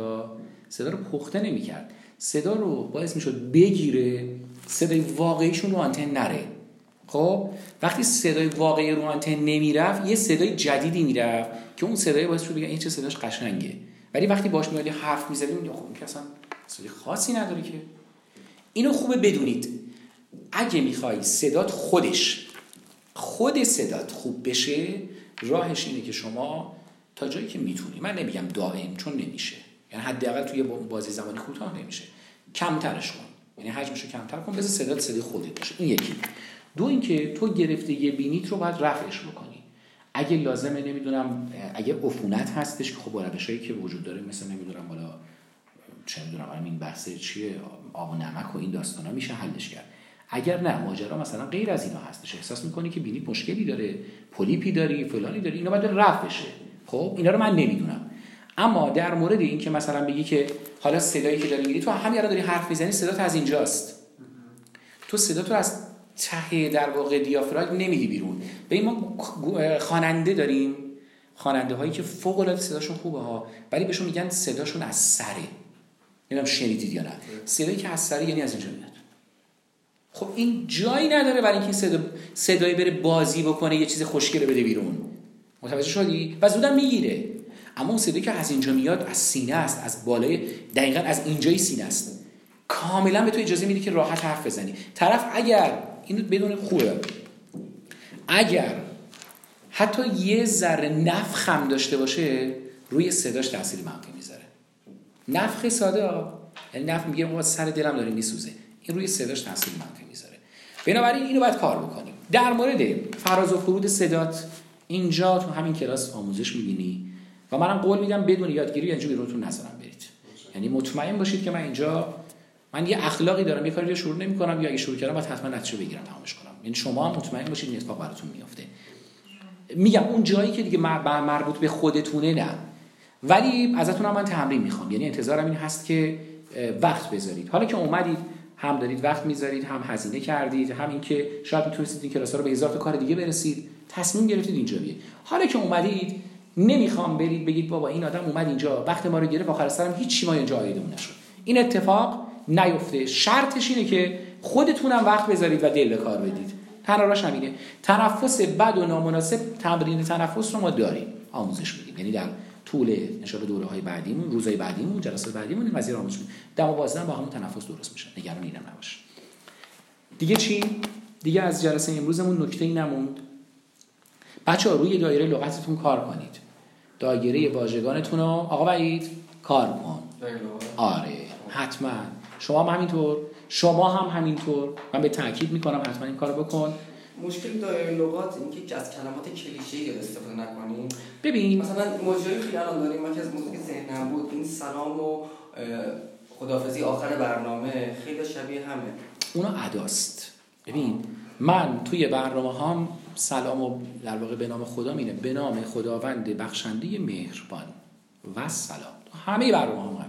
صدا رو پخته نمیکرد، صدا رو باعث میشد بگیره، صدای واقعیشون رو آنتن نره. خب وقتی صدای واقعی رو آنتن نمیرفت، یه صدای جدیدی میرفت که اون صدای باعث شد بگن این چه صداش قشنگه، ولی وقتی باش میاد حرف میزدیم میگن خب این که اصلا صدای خاصی نداره که. اینو خوبه بدونید، اگه میخوای صدات خودش خود صدات خوب بشه، راهش اینه که شما تا جایی که میتونی، من نمیگم دائم چون نمیشه، یعنی حداقل توی بازه زمانی کوتاه نمیشه، کمترش کن، یعنی حجمشو کمتر کن، بذار صدات صدای خودت باشه. این یکی. دو اینکه تو گرفتگی بینیت رو باید رفعش بکنی. اگه لازمه نمیدونم اگه عفونت هستش که خب روشایی که وجود داره، مثلا نمیدونم والا چه میدونم الان این بحث چیه، آب و نمک و این داستانا میشه حلش کرد. اگر نه ماجرا مثلا غیر از اینا هستش، احساس میکنی که بینی مشکلی داره، پولیپی داری، فلانی داری، اینا باید رفع بشه. خب اینا رو من نمیدونم. اما در مورد این که مثلا بگی که حالا صدایی که داری میگیری، تو همین الان داری حرف میزنی، صدات از اینجاست، تو صدات رو از ته در واقع دیافراگم نمیدی بیرون. ببین ما خواننده داریم، خواننده هایی که فوق العاده صداشون خوبه ها، ولی بهشون میگن صداشون از سره. نمیدونم شنیدید یا نه، صدایی که از سره یعنی از اینجا میاد. خب این جایی نداره برای اینکه صدا صدایی بره بازی بکنه، یه چیز خوشگل بده بیرون. متوجه شدی؟ و زودم میگیره. اما اون صدایی که از اینجا میاد، از سینه است، از بالای، دقیقاً از اینجای سینه است، کاملاً به تو اجازه میده که راحت حرف بزنی. طرف اگر اینو بدون خوبه، اگر حتی یه ذره نفخم داشته باشه، روی صداش تاثیر منفی میذاره. نفخ ساده، یعنی نفخ میگه آقا سر دلم داره میسوزه، این روی صداش تاثیر منفی میذاره. بنابراین اینو باید کار بکنیم. در مورد فراز و فرود صدات اینجا تو همین کلاس آموزش میبینی و منم قول میدم بدون یادگیری اینجا بیرونتون نذارم برید. یعنی مطمئن باشید که من اینجا من یه اخلاقی دارم، یه کاری رو شروع نمی‌کنم، یا اگه شروع کردم باید حتما نتیجه بگیرم، تمامش کنم. یعنی شما هم مطمئن باشید این اتفاق براتون میفته. میگم اون جایی که دیگه مربوط به خودتونه نه، ولی ازتون هم من تمرین میخوام. یعنی انتظارم این هست که وقت بذارید. حالا که اومدید هم دارید وقت میذارید، هم هزینه کردید، هم اینکه شاید میتونستید این کلاس‌ها رو به هزار تا کار دیگه برسید، تصمیم گرفتید اینجا بیاید. حالا که اومدید نمیخوام برید بگید بابا این آدم اومد اینجا وقت ما رو گرفت، آخر سرم هیچ چی ما اینجا آیدمون نشد. این اتفاق نیفته. شرطش اینه که خودتونم وقت بذارید و دل به کار بدید. تنها راهش همینه. تنفس بد و نامناسب، تمرین تنفس رو ما داریم، آموزش میدیم. یعنی در طول ان شاء الله دوره‌های بعدیمون، روزهای بعدیمون، جلسات بعدیمون این وزیر آموزش می‌کنه. دم و بازدم با همون تنفس درست میشه. نگران اینم نباش. دیگه چی؟ دیگه از جلسه امروزمون نکته‌ای نموند. بچه‌ها روی دایره لغتتون کار کنید. دایره واژگانتون رو آقا وحید کار کن. آره حتما. شما هم همینطور، شما هم همینطور. من به تاکید میکنم حتما این کارو بکن. مشکل دایالوگات اینه که از کلمات کلیشه‌ای استفاده نکنیم. ببین مثلا موجای خیالان داریم، من که از موضوعی ذهنم بود این سلام و خداحافظی آخر برنامه خیلی شبیه همه. اونا اداست. ببین من توی برنامه‌هام سلامو در واقع به نام خدا میگم، به نام خداوند بخشنده مهربان و سلام. همه برنامه‌هام همین.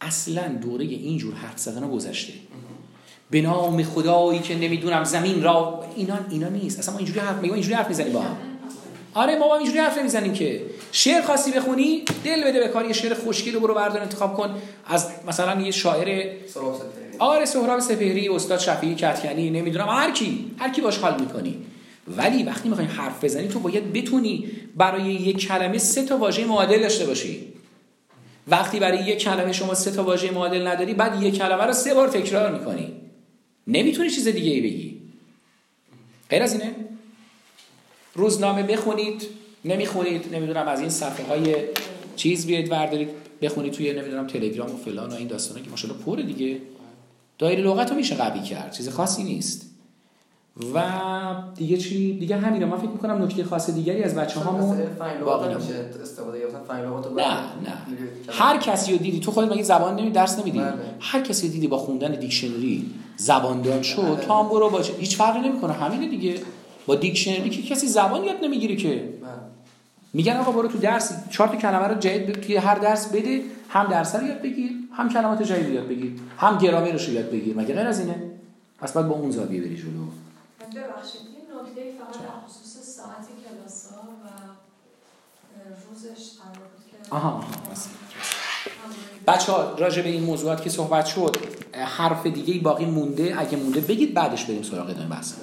اصلا دوره اینجور حرف زدن گذشته. به نام خدایی که نمیدونم زمین را اینا اینا نیست. اصلا ما اینجوری حرف میگیم، اینجوری حرف میزنیم با هم. آره ما با اینجوری حرف نمیزنیم که شعر خاصی بخونی دل بده به کار، یه شعر خوشگل رو برو بردار انتخاب کن از مثلا یه شاعر سهراب سپهری، آره سهراب سپهری، استاد شفیعی کتکنی، نمیدونم هر کی هر کی باش حال میکنی. ولی وقتی میخواین حرف بزنی تو باید بتونی برای یک کلمه سه تا واژه معادل داشته باشی. وقتی برای یک کلمه شما سه تا واژه معادل نداری، بعد یک کلمه رو سه بار تکرار میکنی، نمیتونی چیز دیگه ای بگی غیر از اینه. روزنامه بخونید، نمیخونید، نمیدونم از این صفحه های چیز بیاید وردارید بخونید توی نمیدونم تلگرام و فلان و این داستانا که ماشاءالله پره دیگه. دایره لغت رو میشه قوی کرد، چیز خاصی نیست. و دیگه چی دیگه همینه. من فکر میکنم نکته خاص دیگری از بچه‌هامون باقی نمونه استفاده یافتن فاین لغاتو. نه نه هر کسی رو دیدی تو خودت مگه زبان نمی درس نمیدی؟ هر کسی رو دیدی با خوندن دیکشنری زباندان شو، تو هم برو باشه، هیچ فرقی نمیکنه. همینه دیگه، با دیکشنری که کسی زبان یاد نمیگیره که. میگن آقا برو تو درس چهار تا کلمه رو جدید توی هر درس بده، هم درس رو یاد بگیر، هم کلمات جدید یاد بگیر، هم گرامرش رو یاد بگیر. مگه غیر از اینه؟ اصلا با اون زاویه بری جلو. ببخشید یه نکته فقط در خصوص ساعت کلاس‌ها و روزش قرار بود که آها بچه‌ها راجع به این موضوعات که صحبت شد حرف دیگه‌ای باقی مونده؟ اگه مونده بگید بعدش بریم سراغ ادامه بحث.